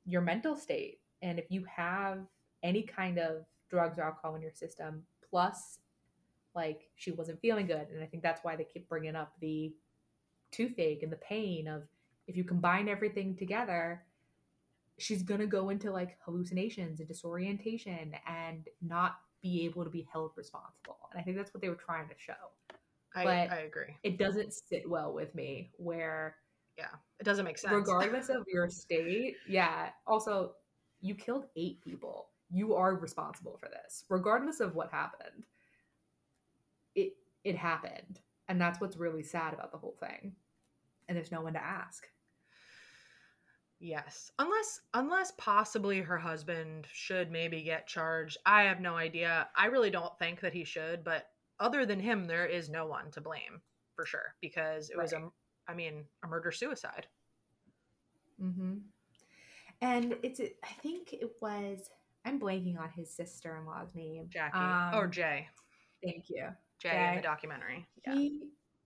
your mental state. And if you have any kind of drugs or alcohol in your system, plus like she wasn't feeling good. And I think that's why they keep bringing up the toothache and the pain of, if you combine everything together, she's going to go into like hallucinations and disorientation and not be able to be held responsible. And I think that's what they were trying to show. But I agree. It doesn't sit well with me where... Yeah, it doesn't make sense. Regardless of your state, yeah. Also, you killed 8 people. You are responsible for this. Regardless of what happened, it happened. And that's what's really sad about the whole thing. And there's no one to ask. Yes. Unless possibly her husband should maybe get charged. I have no idea. I really don't think that he should, but other than him, there is no one to blame for sure, because it was a murder-suicide. Mm-hmm. And I think it was, I'm blanking on his sister-in-law's name. Jackie. Or Jay. Thank you. Jay in the documentary.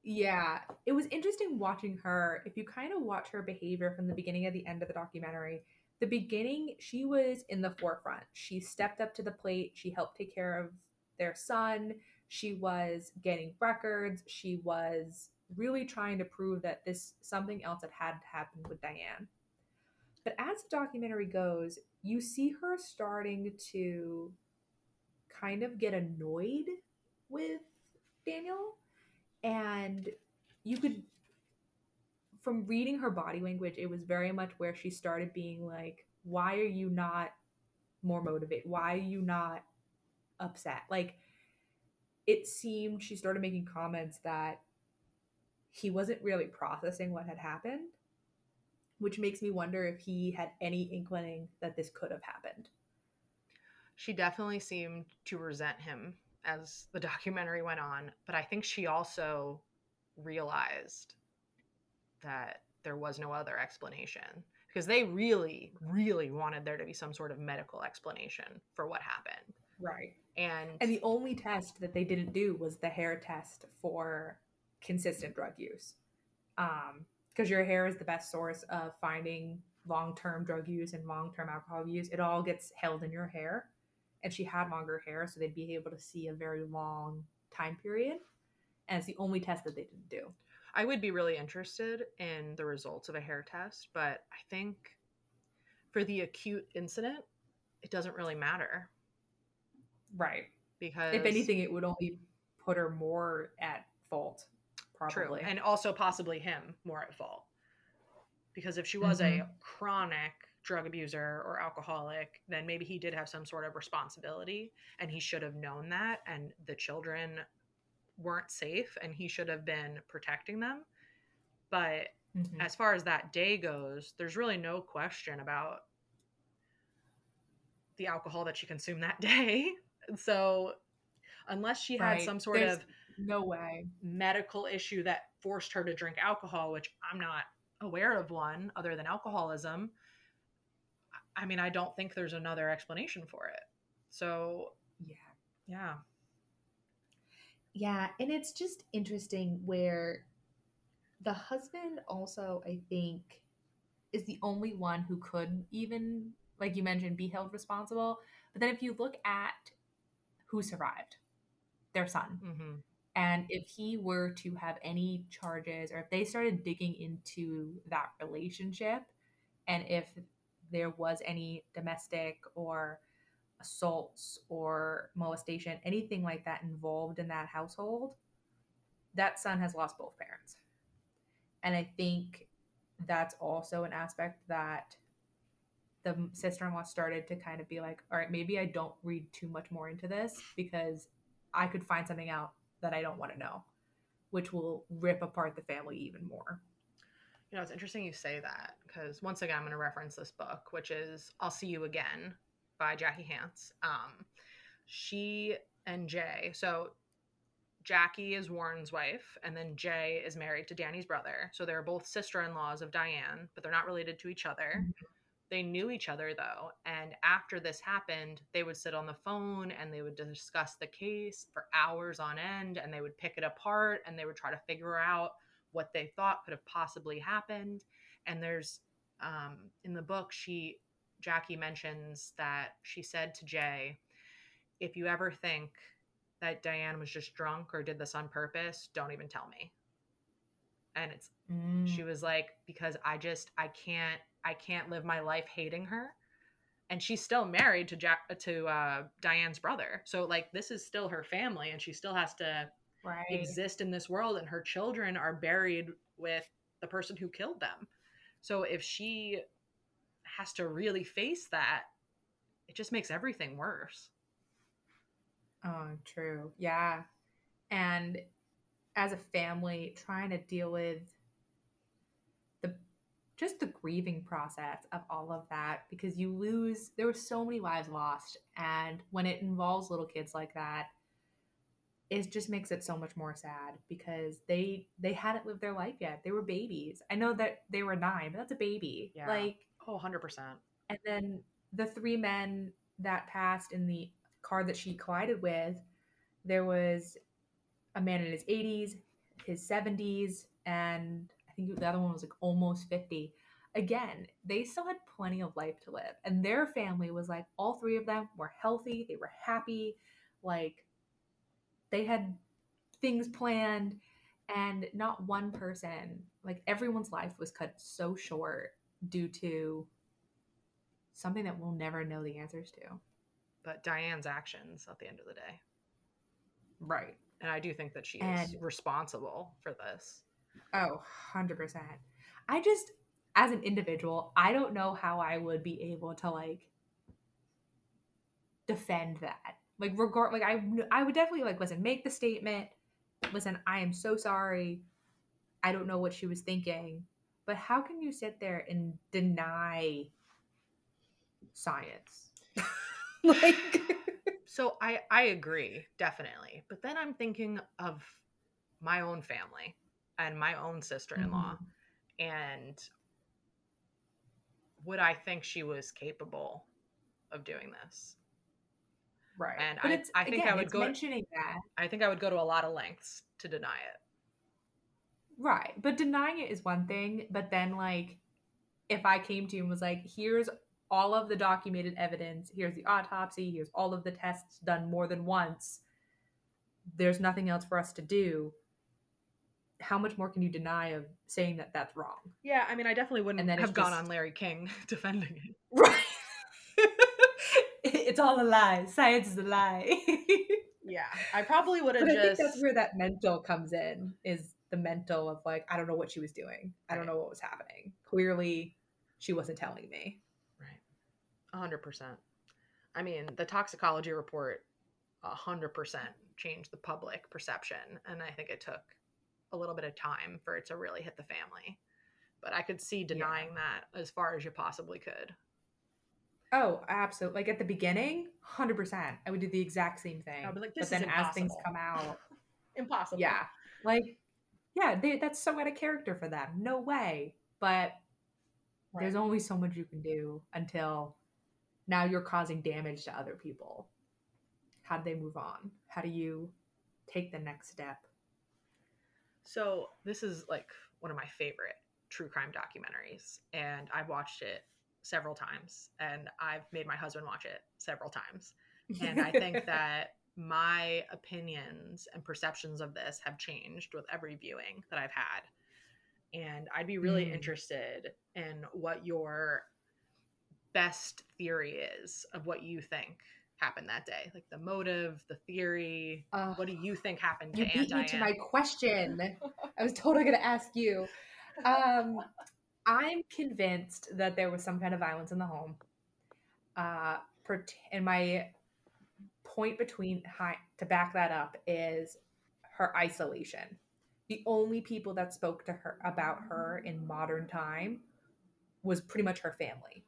Yeah, it was interesting watching her. If you kind of watch her behavior from the beginning of the end of the documentary, the beginning, she was in the forefront. She stepped up to the plate. She helped take care of their son. She was getting records. She was really trying to prove that this something else had happened with Diane. But as the documentary goes, you see her starting to kind of get annoyed with Daniel. And you could, from reading her body language, it was very much where she started being like, why are you not more motivated? Why are you not upset? Like, it seemed she started making comments that he wasn't really processing what had happened, which makes me wonder if he had any inkling that this could have happened. She definitely seemed to resent him as the documentary went on, but I think she also realized that there was no other explanation, because they really, really wanted there to be some sort of medical explanation for what happened. Right. And the only test that they didn't do was the hair test for consistent drug use. Because your hair is the best source of finding long-term drug use and long-term alcohol use. It all gets held in your hair. And she had longer hair, so they'd be able to see a very long time period. And it's the only test that they didn't do. I would be really interested in the results of a hair test, but I think for the acute incident, it doesn't really matter. Right. Because if anything, it would only put her more at fault, probably. True. And also possibly him more at fault. Because if she was a chronic drug abuser or alcoholic, then maybe he did have some sort of responsibility, and he should have known that, and the children weren't safe, and he should have been protecting them. But as far as that day goes, there's really no question about the alcohol that she consumed that day. So unless she had some sort of medical issue that forced her to drink alcohol, which I'm not aware of one other than alcoholism, I mean, I don't think there's another explanation for it. So, yeah. And it's just interesting where the husband also, I think, is the only one who could even, like you mentioned, be held responsible. But then if you look at who survived, their son. Mm-hmm. And if he were to have any charges, or if they started digging into that relationship, and if there was any domestic or assaults or molestation, anything like that involved in that household, that son has lost both parents. And I think that's also an aspect that the sister-in-law started to kind of be like, all right, maybe I don't read too much more into this, because I could find something out that I don't want to know, which will rip apart the family even more. You know, it's interesting you say that, because once again, I'm going to reference this book, which is I'll See You Again by Jackie Hance. She and Jay, so Jackie is Warren's wife, and then Jay is married to Danny's brother. So they're both sister-in-laws of Diane, but they're not related to each other. Mm-hmm. They knew each other, though, and after this happened, they would sit on the phone and they would discuss the case for hours on end, and they would pick it apart, and they would try to figure out what they thought could have possibly happened. And there's, in the book, Jackie mentions that she said to Jay, if you ever think that Diane was just drunk or did this on purpose, don't even tell me. And it's, she was like, because I can't live my life hating her. And she's still married to Diane's brother. So like, this is still her family, and she still has to exist in this world. And her children are buried with the person who killed them. So if she has to really face that, it just makes everything worse. Oh, true. Yeah. And as a family, trying to deal with just the grieving process of all of that, because there were so many lives lost. And when it involves little kids like that, it just makes it so much more sad, because they hadn't lived their life yet. They were babies. I know that they were 9, but that's a baby. Yeah. Like, 100%. And then the 3 men that passed in the car that she collided with, there was a man in his 80s, his 70s, and I think the other one was like almost 50. Again, they still had plenty of life to live, and their family was like, all 3 of them were healthy, they were happy, like they had things planned, and not one person, like everyone's life was cut so short due to something that we'll never know the answers to, but Diane's actions at the end of the day, right? And I do think that she is responsible for this. Oh, 100%. I just, as an individual, I don't know how I would be able to, like, defend that. Like, I would definitely, like, listen, make the statement. Listen, I am so sorry. I don't know what she was thinking. But how can you sit there and deny science? Like, so I agree, definitely. But then I'm thinking of my own family and my own sister-in-law, mm-hmm. and would I think she was capable of doing this? Right. And I think I would go to a lot of lengths to deny it. Right. But denying it is one thing, but then like, if I came to you and was like, here's all of the documented evidence, here's the autopsy, here's all of the tests done more than once, there's nothing else for us to do, how much more can you deny of saying that that's wrong? Yeah, I mean, I definitely wouldn't have gone on Larry King defending it. Right. It's all a lie. Science is a lie. Yeah, I probably would have just... I think that's where that mental comes in, is the mental of like, I don't know what she was doing. I don't know what was happening. Clearly, she wasn't telling me. Right. 100%. I mean, the toxicology report 100% changed the public perception, and I think it took a little bit of time for it to really hit the family, but I could see denying that as far as you possibly could. Oh, absolutely. Like at the beginning, 100%. I would do the exact same thing. I'd be like, this is impossible. As things come out, impossible. Yeah. Like, yeah, that's so out of character for them. No way. But there's only so much you can do until now you're causing damage to other people. How do they move on? How do you take the next step? So this is like one of my favorite true crime documentaries, and I've watched it several times, and I've made my husband watch it several times. And I think that my opinions and perceptions of this have changed with every viewing that I've had. And I'd be really interested in what your best theory is of what you think happened that day. Like the motive, the theory. What do you think happened to Aunt Diane? You beat me to my question. I was totally going to ask you. I'm convinced that there was some kind of violence in the home. And my point to back that up is her isolation. The only people that spoke to her about her in modern time was pretty much her family.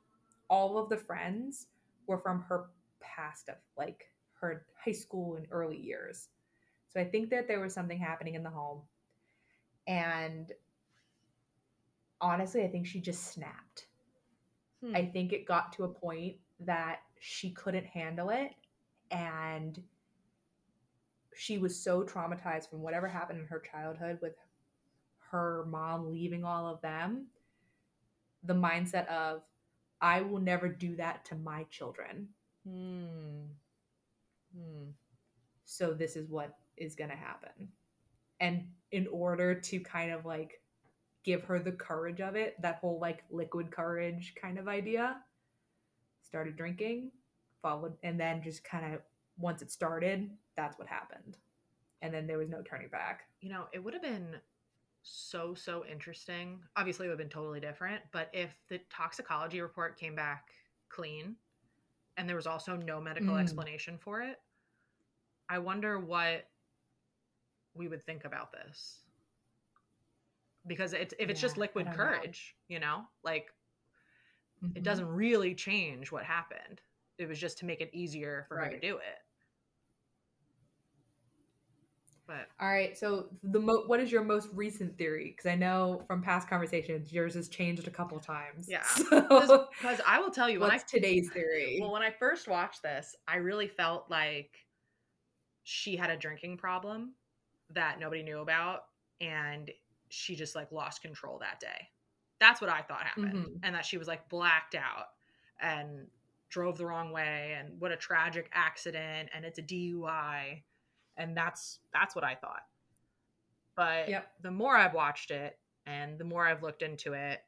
All of the friends were from her past of like her high school and early years. So I think that there was something happening in the home. And honestly, I think she just snapped. I think it got to a point that she couldn't handle it. And she was so traumatized from whatever happened in her childhood with her mom leaving all of them. The mindset of, I will never do that to my children. So this is what is going to happen. And in order to kind of like give her the courage of it, that whole like liquid courage kind of idea, started drinking, followed, and then just kind of once it started, that's what happened. And then there was no turning back. You know, it would have been so interesting. Obviously, it would have been totally different. But if the toxicology report came back clean and there was also no medical explanation for it, I wonder what we would think about this. Because it's just liquid courage, you know, like it doesn't really change what happened. It was just to make it easier for her to do it. But all right, so what is your most recent theory? Because I know from past conversations, yours has changed a couple times. Yeah, because I will tell you, today's theory? Well, when I first watched this, I really felt like she had a drinking problem that nobody knew about, and she just like lost control that day. That's what I thought happened, and that she was like blacked out and drove the wrong way, and what a tragic accident, and it's a DUI. And that's what I thought. But the more I've watched it and the more I've looked into it,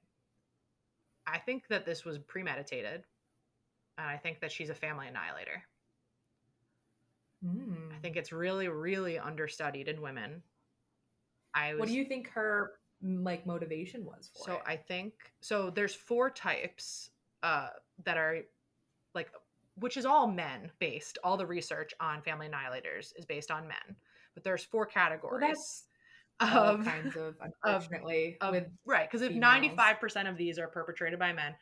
I think that this was premeditated. And I think that she's a family annihilator. I think it's really, really understudied in women. What do you think her like motivation was for it? So there's four types that are like, which is all men based. All the research on family annihilators is based on men. But there's four categories. Well, that's all kinds of, unfortunately. Right, because 95% of these are perpetrated by men.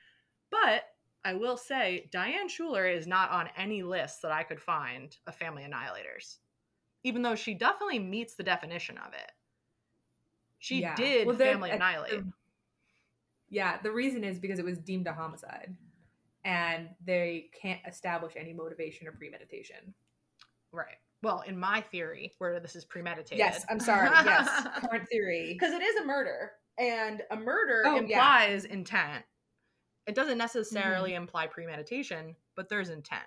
But I will say, Diane Schuler is not on any list that I could find of family annihilators, even though she definitely meets the definition of it. She did family annihilate. The reason is because it was deemed a homicide. And they can't establish any motivation or premeditation. Right. Well, in my theory, where this is premeditated. Yes, I'm sorry. Yes, current theory. Because it is a murder. And a murder implies intent. It doesn't necessarily imply premeditation, but there's intent.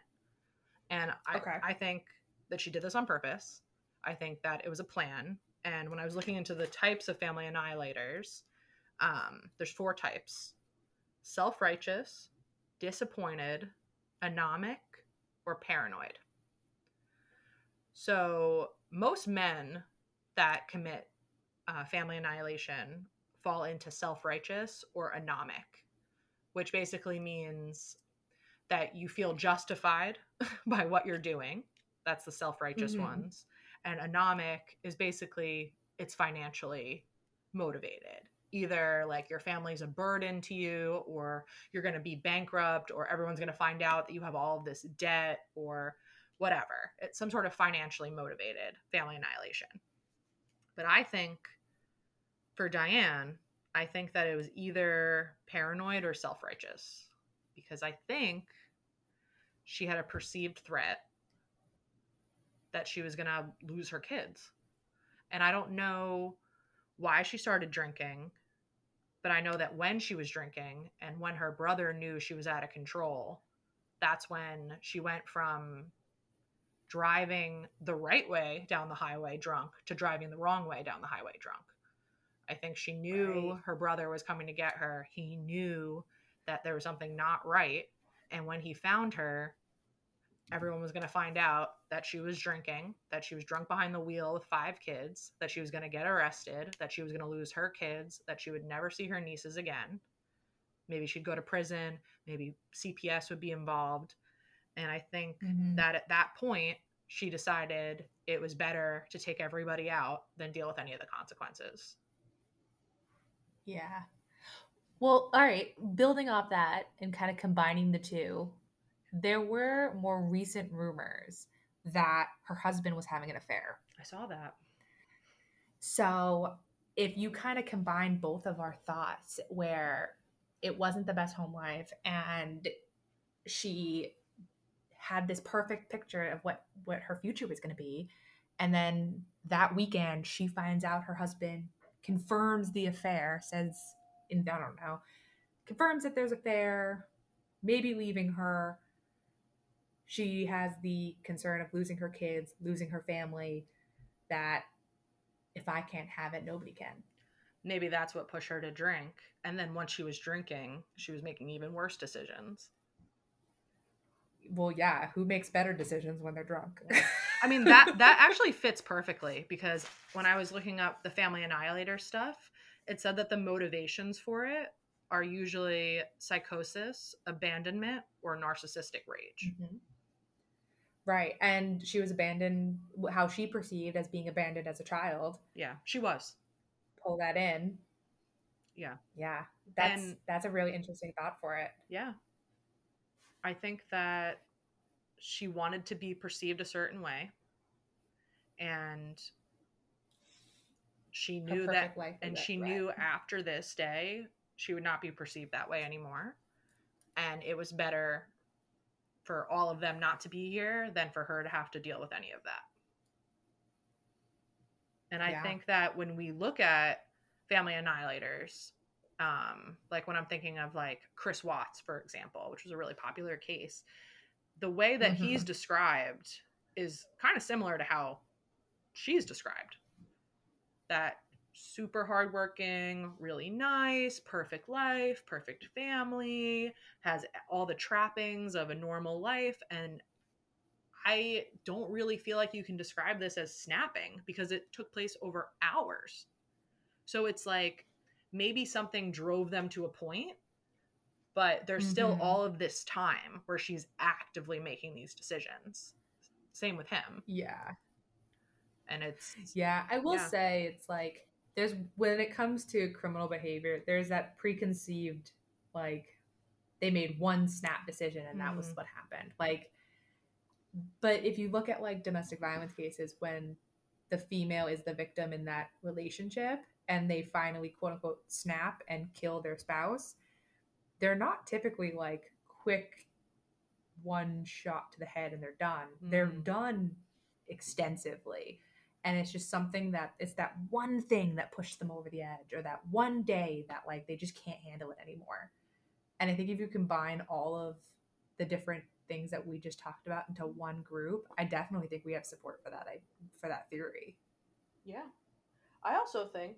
And I think that she did this on purpose. I think that it was a plan. And when I was looking into the types of family annihilators, there's four types. Self-righteous, disappointed, anomic, or paranoid. So most men that commit family annihilation fall into self-righteous or anomic, which basically means that you feel justified by what you're doing. That's the self-righteous ones. And anomic is basically it's financially motivated. Either like your family's a burden to you, or you're going to be bankrupt, or everyone's going to find out that you have all of this debt, or whatever. It's some sort of financially motivated family annihilation. But I think for Diane, I think that it was either paranoid or self-righteous, because I think she had a perceived threat that she was going to lose her kids. And I don't know why she started drinking. But I know that when she was drinking and when her brother knew she was out of control, that's when she went from driving the right way down the highway drunk to driving the wrong way down the highway drunk. I think she knew her brother was coming to get her. He knew that there was something not right. And when he found her, everyone was going to find out that she was drinking, that she was drunk behind the wheel with 5 kids, that she was going to get arrested, that she was going to lose her kids, that she would never see her nieces again. Maybe she'd go to prison. Maybe CPS would be involved. And I think that at that point, she decided it was better to take everybody out than deal with any of the consequences. Yeah. Well, all right. Building off that and kind of combining the two, there were more recent rumors that her husband was having an affair. I saw that. So if you kind of combine both of our thoughts where it wasn't the best home life and she had this perfect picture of what her future was going to be. And then that weekend she finds out her husband confirms the affair, confirms that there's an affair, maybe leaving her. She has the concern of losing her kids, losing her family, that if I can't have it, nobody can. Maybe that's what pushed her to drink. And then once she was drinking, she was making even worse decisions. Well, yeah, who makes better decisions when they're drunk? I mean, that actually fits perfectly, because when I was looking up the Family Annihilator stuff, it said that the motivations for it are usually psychosis, abandonment, or narcissistic rage. Mm-hmm. Right. And she was abandoned, how she perceived as being abandoned as a child. Yeah, she was. Pull that in. Yeah. Yeah. That's a really interesting thought for it. Yeah. I think that she wanted to be perceived a certain way, and she knew that, and she knew after this day, she would not be perceived that way anymore. And it was better for all of them not to be here than for her to have to deal with any of that. And I think that when we look at Family Annihilators, like when I'm thinking of like Chris Watts, for example, which was a really popular case, the way that he's described is kind of similar to how she's described. That super hardworking, really nice, perfect life, perfect family, has all the trappings of a normal life. And I don't really feel like you can describe this as snapping, because it took place over hours. So it's like, maybe something drove them to a point, but there's still all of this time where she's actively making these decisions. Same with him. Yeah. And it's... Yeah, I will say it's like, there's, when it comes to criminal behavior, there's that preconceived, like, they made one snap decision and that was what happened. Like, but if you look at like domestic violence cases, when the female is the victim in that relationship, and they finally, quote unquote, snap and kill their spouse, they're not typically like quick one shot to the head and they're done. They're done extensively. And it's just something that, it's that one thing that pushed them over the edge, or that one day that like they just can't handle it anymore. And I think if you combine all of the different things that we just talked about into one group, I definitely think we have support for that, for that theory. Yeah. I also think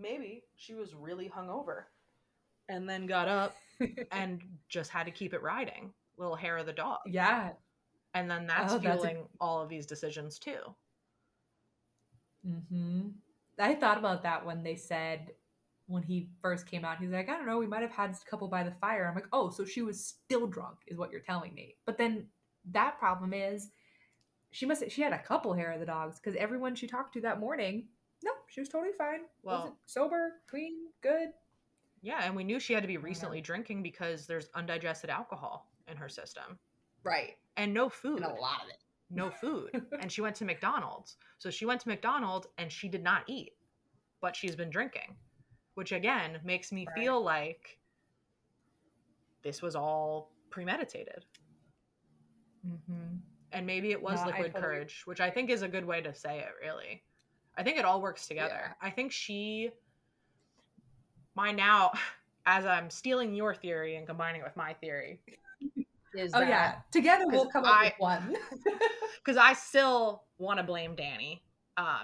maybe she was really hungover and then got up and just had to keep it riding. Little hair of the dog. Yeah. And then that's fueling all of these decisions too. Mm-hmm. I thought about that when they said, when he first came out, he's like, I don't know, we might have had a couple by the fire. I'm like, oh, so she was still drunk is what you're telling me. But then that problem is she had a couple hair of the dogs, because everyone she talked to that morning, no, she was totally fine. Well, wasn't sober, clean, good. Yeah, and we knew she had to be recently drinking because there's undigested alcohol in her system. Right. And no food. And a lot of it. No food. And she went to McDonald's. So she went to McDonald's and she did not eat, but she's been drinking, which again makes me feel like this was all premeditated. Mm-hmm. And maybe it was liquid courage, which I think is a good way to say it, really. I think it all works together. Yeah. I think now, as I'm stealing your theory and combining it with my theory, is that. Oh yeah, together we'll come up with one. Because I still want to blame Danny,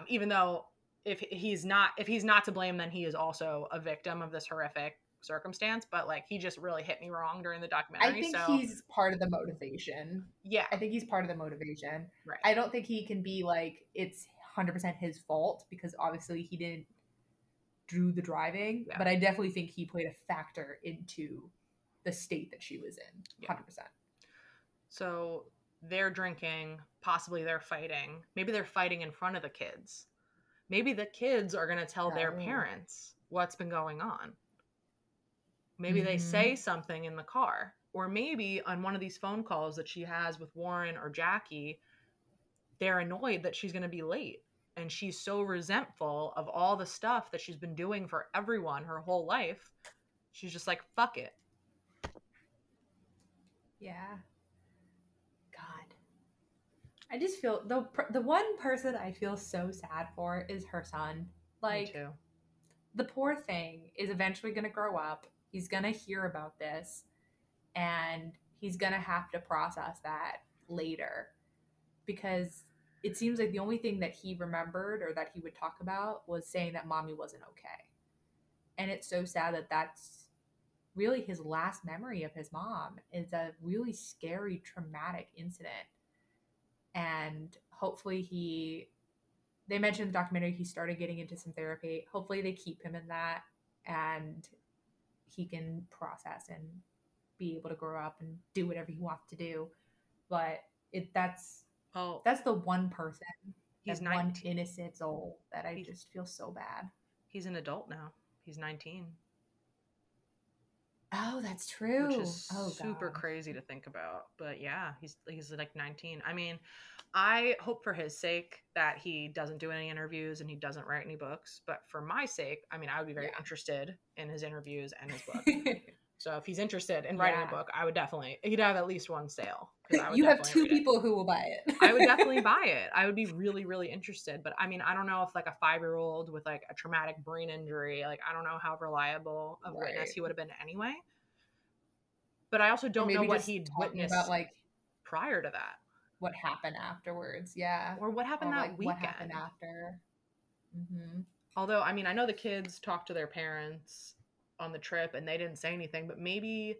even though if he's not to blame, then he is also a victim of this horrific circumstance. But like, he just really hit me wrong during the documentary. I think he's part of the motivation. Yeah, I think he's part of the motivation. Right. I don't think he can be like it's 100% his fault, because obviously he didn't do the driving. Yeah. But I definitely think he played a factor into the state that she was in. Yeah. 100%. So they're drinking, possibly they're fighting. Maybe they're fighting in front of the kids. Maybe the kids are going to tell their parents what's been going on. Maybe they say something in the car, or maybe on one of these phone calls that she has with Warren or Jackie, they're annoyed that she's going to be late. And she's so resentful of all the stuff that she's been doing for everyone her whole life. She's just like, fuck it. Yeah. God. I just feel the one person I feel so sad for is her son. Like, me too. The poor thing is eventually going to grow up. He's going to hear about this, and he's going to have to process that later, because it seems like the only thing that he remembered or that he would talk about was saying that mommy wasn't okay. And it's so sad that that's really his last memory of his mom, is a really scary, traumatic incident. And hopefully they mentioned in the documentary, he started getting into some therapy. Hopefully they keep him in that, and he can process and be able to grow up and do whatever he wants to do. But that's the one person. He's 19. One innocent soul that I just feel so bad. He's an adult now. He's 19. Oh, that's true. Which is super crazy to think about. But yeah, he's like 19. I mean, I hope for his sake that he doesn't do any interviews and he doesn't write any books. But for my sake, I mean, I would be very interested in his interviews and his book. So if he's interested in writing a book, I would definitely, he'd have at least one sale. You have two people who will buy it. I would definitely buy it. I would be really, really interested. But I mean, I don't know if like a 5-year-old with like a traumatic brain injury, like I don't know how reliable of a witness he would have been anyway. But I also don't know what he'd witnessed about, like, prior to that. What happened afterwards. Yeah. Or what happened that weekend. What happened after. Mm-hmm. Although, I mean, I know the kids talked to their parents on the trip and they didn't say anything, but maybe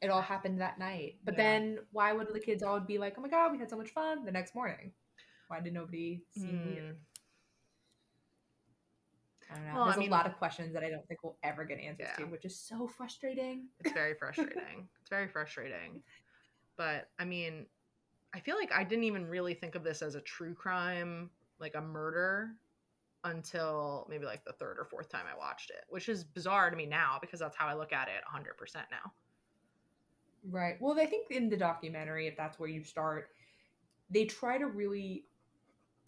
it all happened that night. But then why would the kids all be like, oh my god, we had so much fun, the next morning? Why did nobody see me? I don't know. Well, There's a lot of questions that I don't think we'll ever get answers to, which is so frustrating. It's very frustrating. It's very frustrating. But I mean, I feel like I didn't even really think of this as a true crime, like a murder, until maybe like the third or fourth time I watched it, which is bizarre to me now because that's how I look at it 100% now. Right. Well, I think in the documentary, if that's where you start, they try to really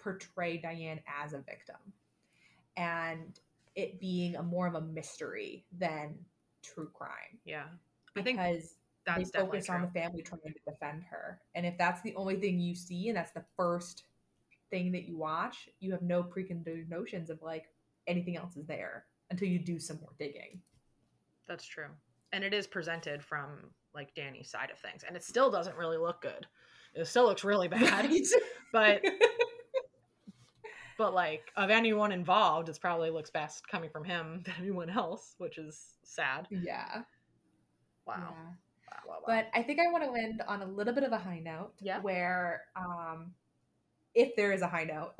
portray Diane as a victim and it being a more of a mystery than true crime. Yeah. Because I think they focus on the family trying to defend her. And if that's the only thing you see and that's the first thing that you watch, you have no preconceived notions of like anything else is there until you do some more digging. That's true. And it is presented from like Danny's side of things, and it still doesn't really look good. It still looks really bad. Right. but like of anyone involved, it probably looks best coming from him than anyone else, which is sad. Yeah. Wow. Yeah. Wow. But I think I want to end on a little bit of a high note, where if there is a high note,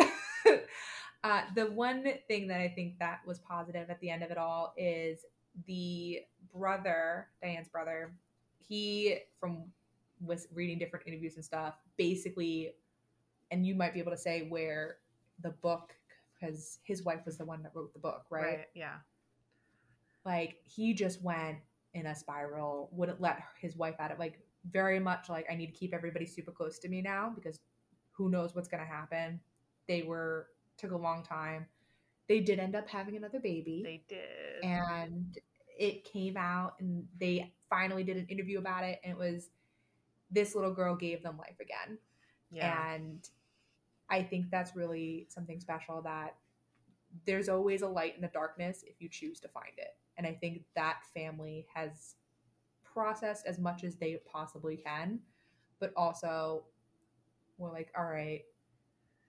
the one thing that I think that was positive at the end of it all is the brother, Diane's brother, he was reading different interviews and stuff, basically, and you might be able to say where the book, because his wife was the one that wrote the book, right? Yeah. Like, he just went in a spiral, wouldn't let his wife out of, like, very much like, I need to keep everybody super close to me now because who knows what's going to happen. Took a long time. They did end up having another baby. They did. And it came out and they finally did an interview about it. And it was, this little girl gave them life again. Yeah. And I think that's really something special, that there's always a light in the darkness if you choose to find it. And I think that family has process as much as they possibly can, but also we're like, all right,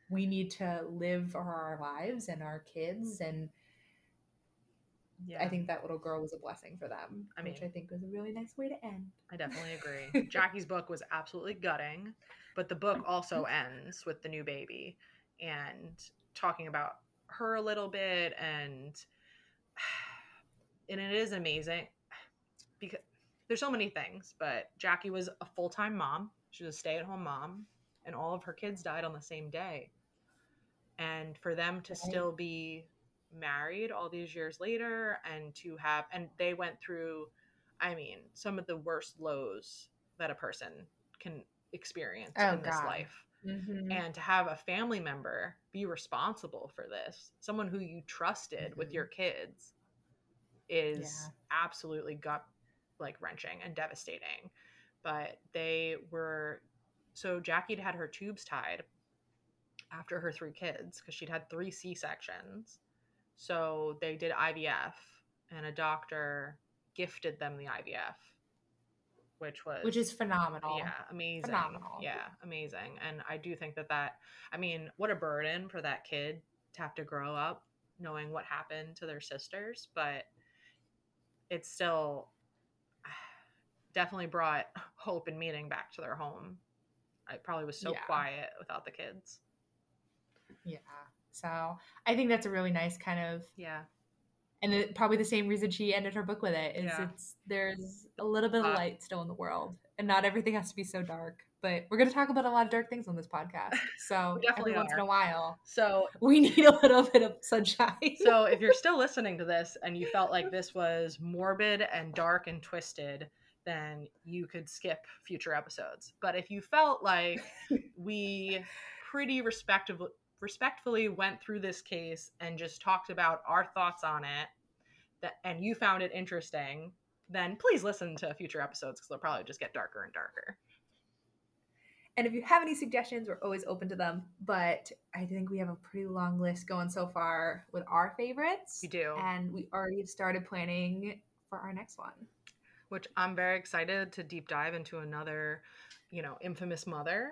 we need to live our lives and our kids. And yeah, I think that little girl was a blessing for them, which I think was a really nice way to end. I definitely agree. Jackie's book was absolutely gutting, but the book also ends with the new baby and talking about her a little bit, and it is amazing because there's so many things, but Jackie was a full-time mom. She was a stay-at-home mom, and all of her kids died on the same day. And for them to still be married all these years later, and to have, and they went through, I mean, some of the worst lows that a person can experience in this life. Mm-hmm. And to have a family member be responsible for this, someone who you trusted with your kids, is absolutely gut-wrenching and devastating. But they were, so Jackie had her tubes tied after her three kids because she'd had three C-sections. So they did IVF, and a doctor gifted them the IVF, which is phenomenal. Yeah, amazing. Phenomenal. Yeah, amazing. And I do think that, I mean, what a burden for that kid to have to grow up knowing what happened to their sisters, but it's still definitely brought hope and meaning back to their home. It probably was so quiet without the kids. Yeah. So I think that's a really nice kind of, and probably the same reason she ended her book with it is there's a little bit of light still in the world, and not everything has to be so dark, but we're going to talk about a lot of dark things on this podcast. So every once in a while, so we need a little bit of sunshine. So if you're still listening to this and you felt like this was morbid and dark and twisted, then you could skip future episodes. But if you felt like we pretty respectfully went through this case and just talked about our thoughts on it, and you found it interesting, then please listen to future episodes because they'll probably just get darker and darker. And if you have any suggestions, we're always open to them. But I think we have a pretty long list going so far with our favorites. We do. And we already have started planning for our next one, which I'm very excited to deep dive into another, infamous mother.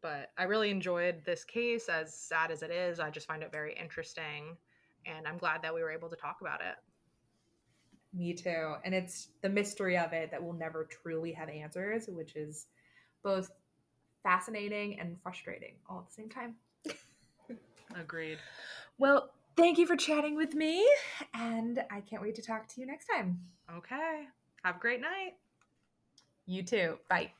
But I really enjoyed this case, as sad as it is. I just find it very interesting, and I'm glad that we were able to talk about it. Me too. And it's the mystery of it that we'll never truly have answers, which is both fascinating and frustrating all at the same time. Agreed. Well, thank you for chatting with me, and I can't wait to talk to you next time. Okay. Have a great night. You too. Bye.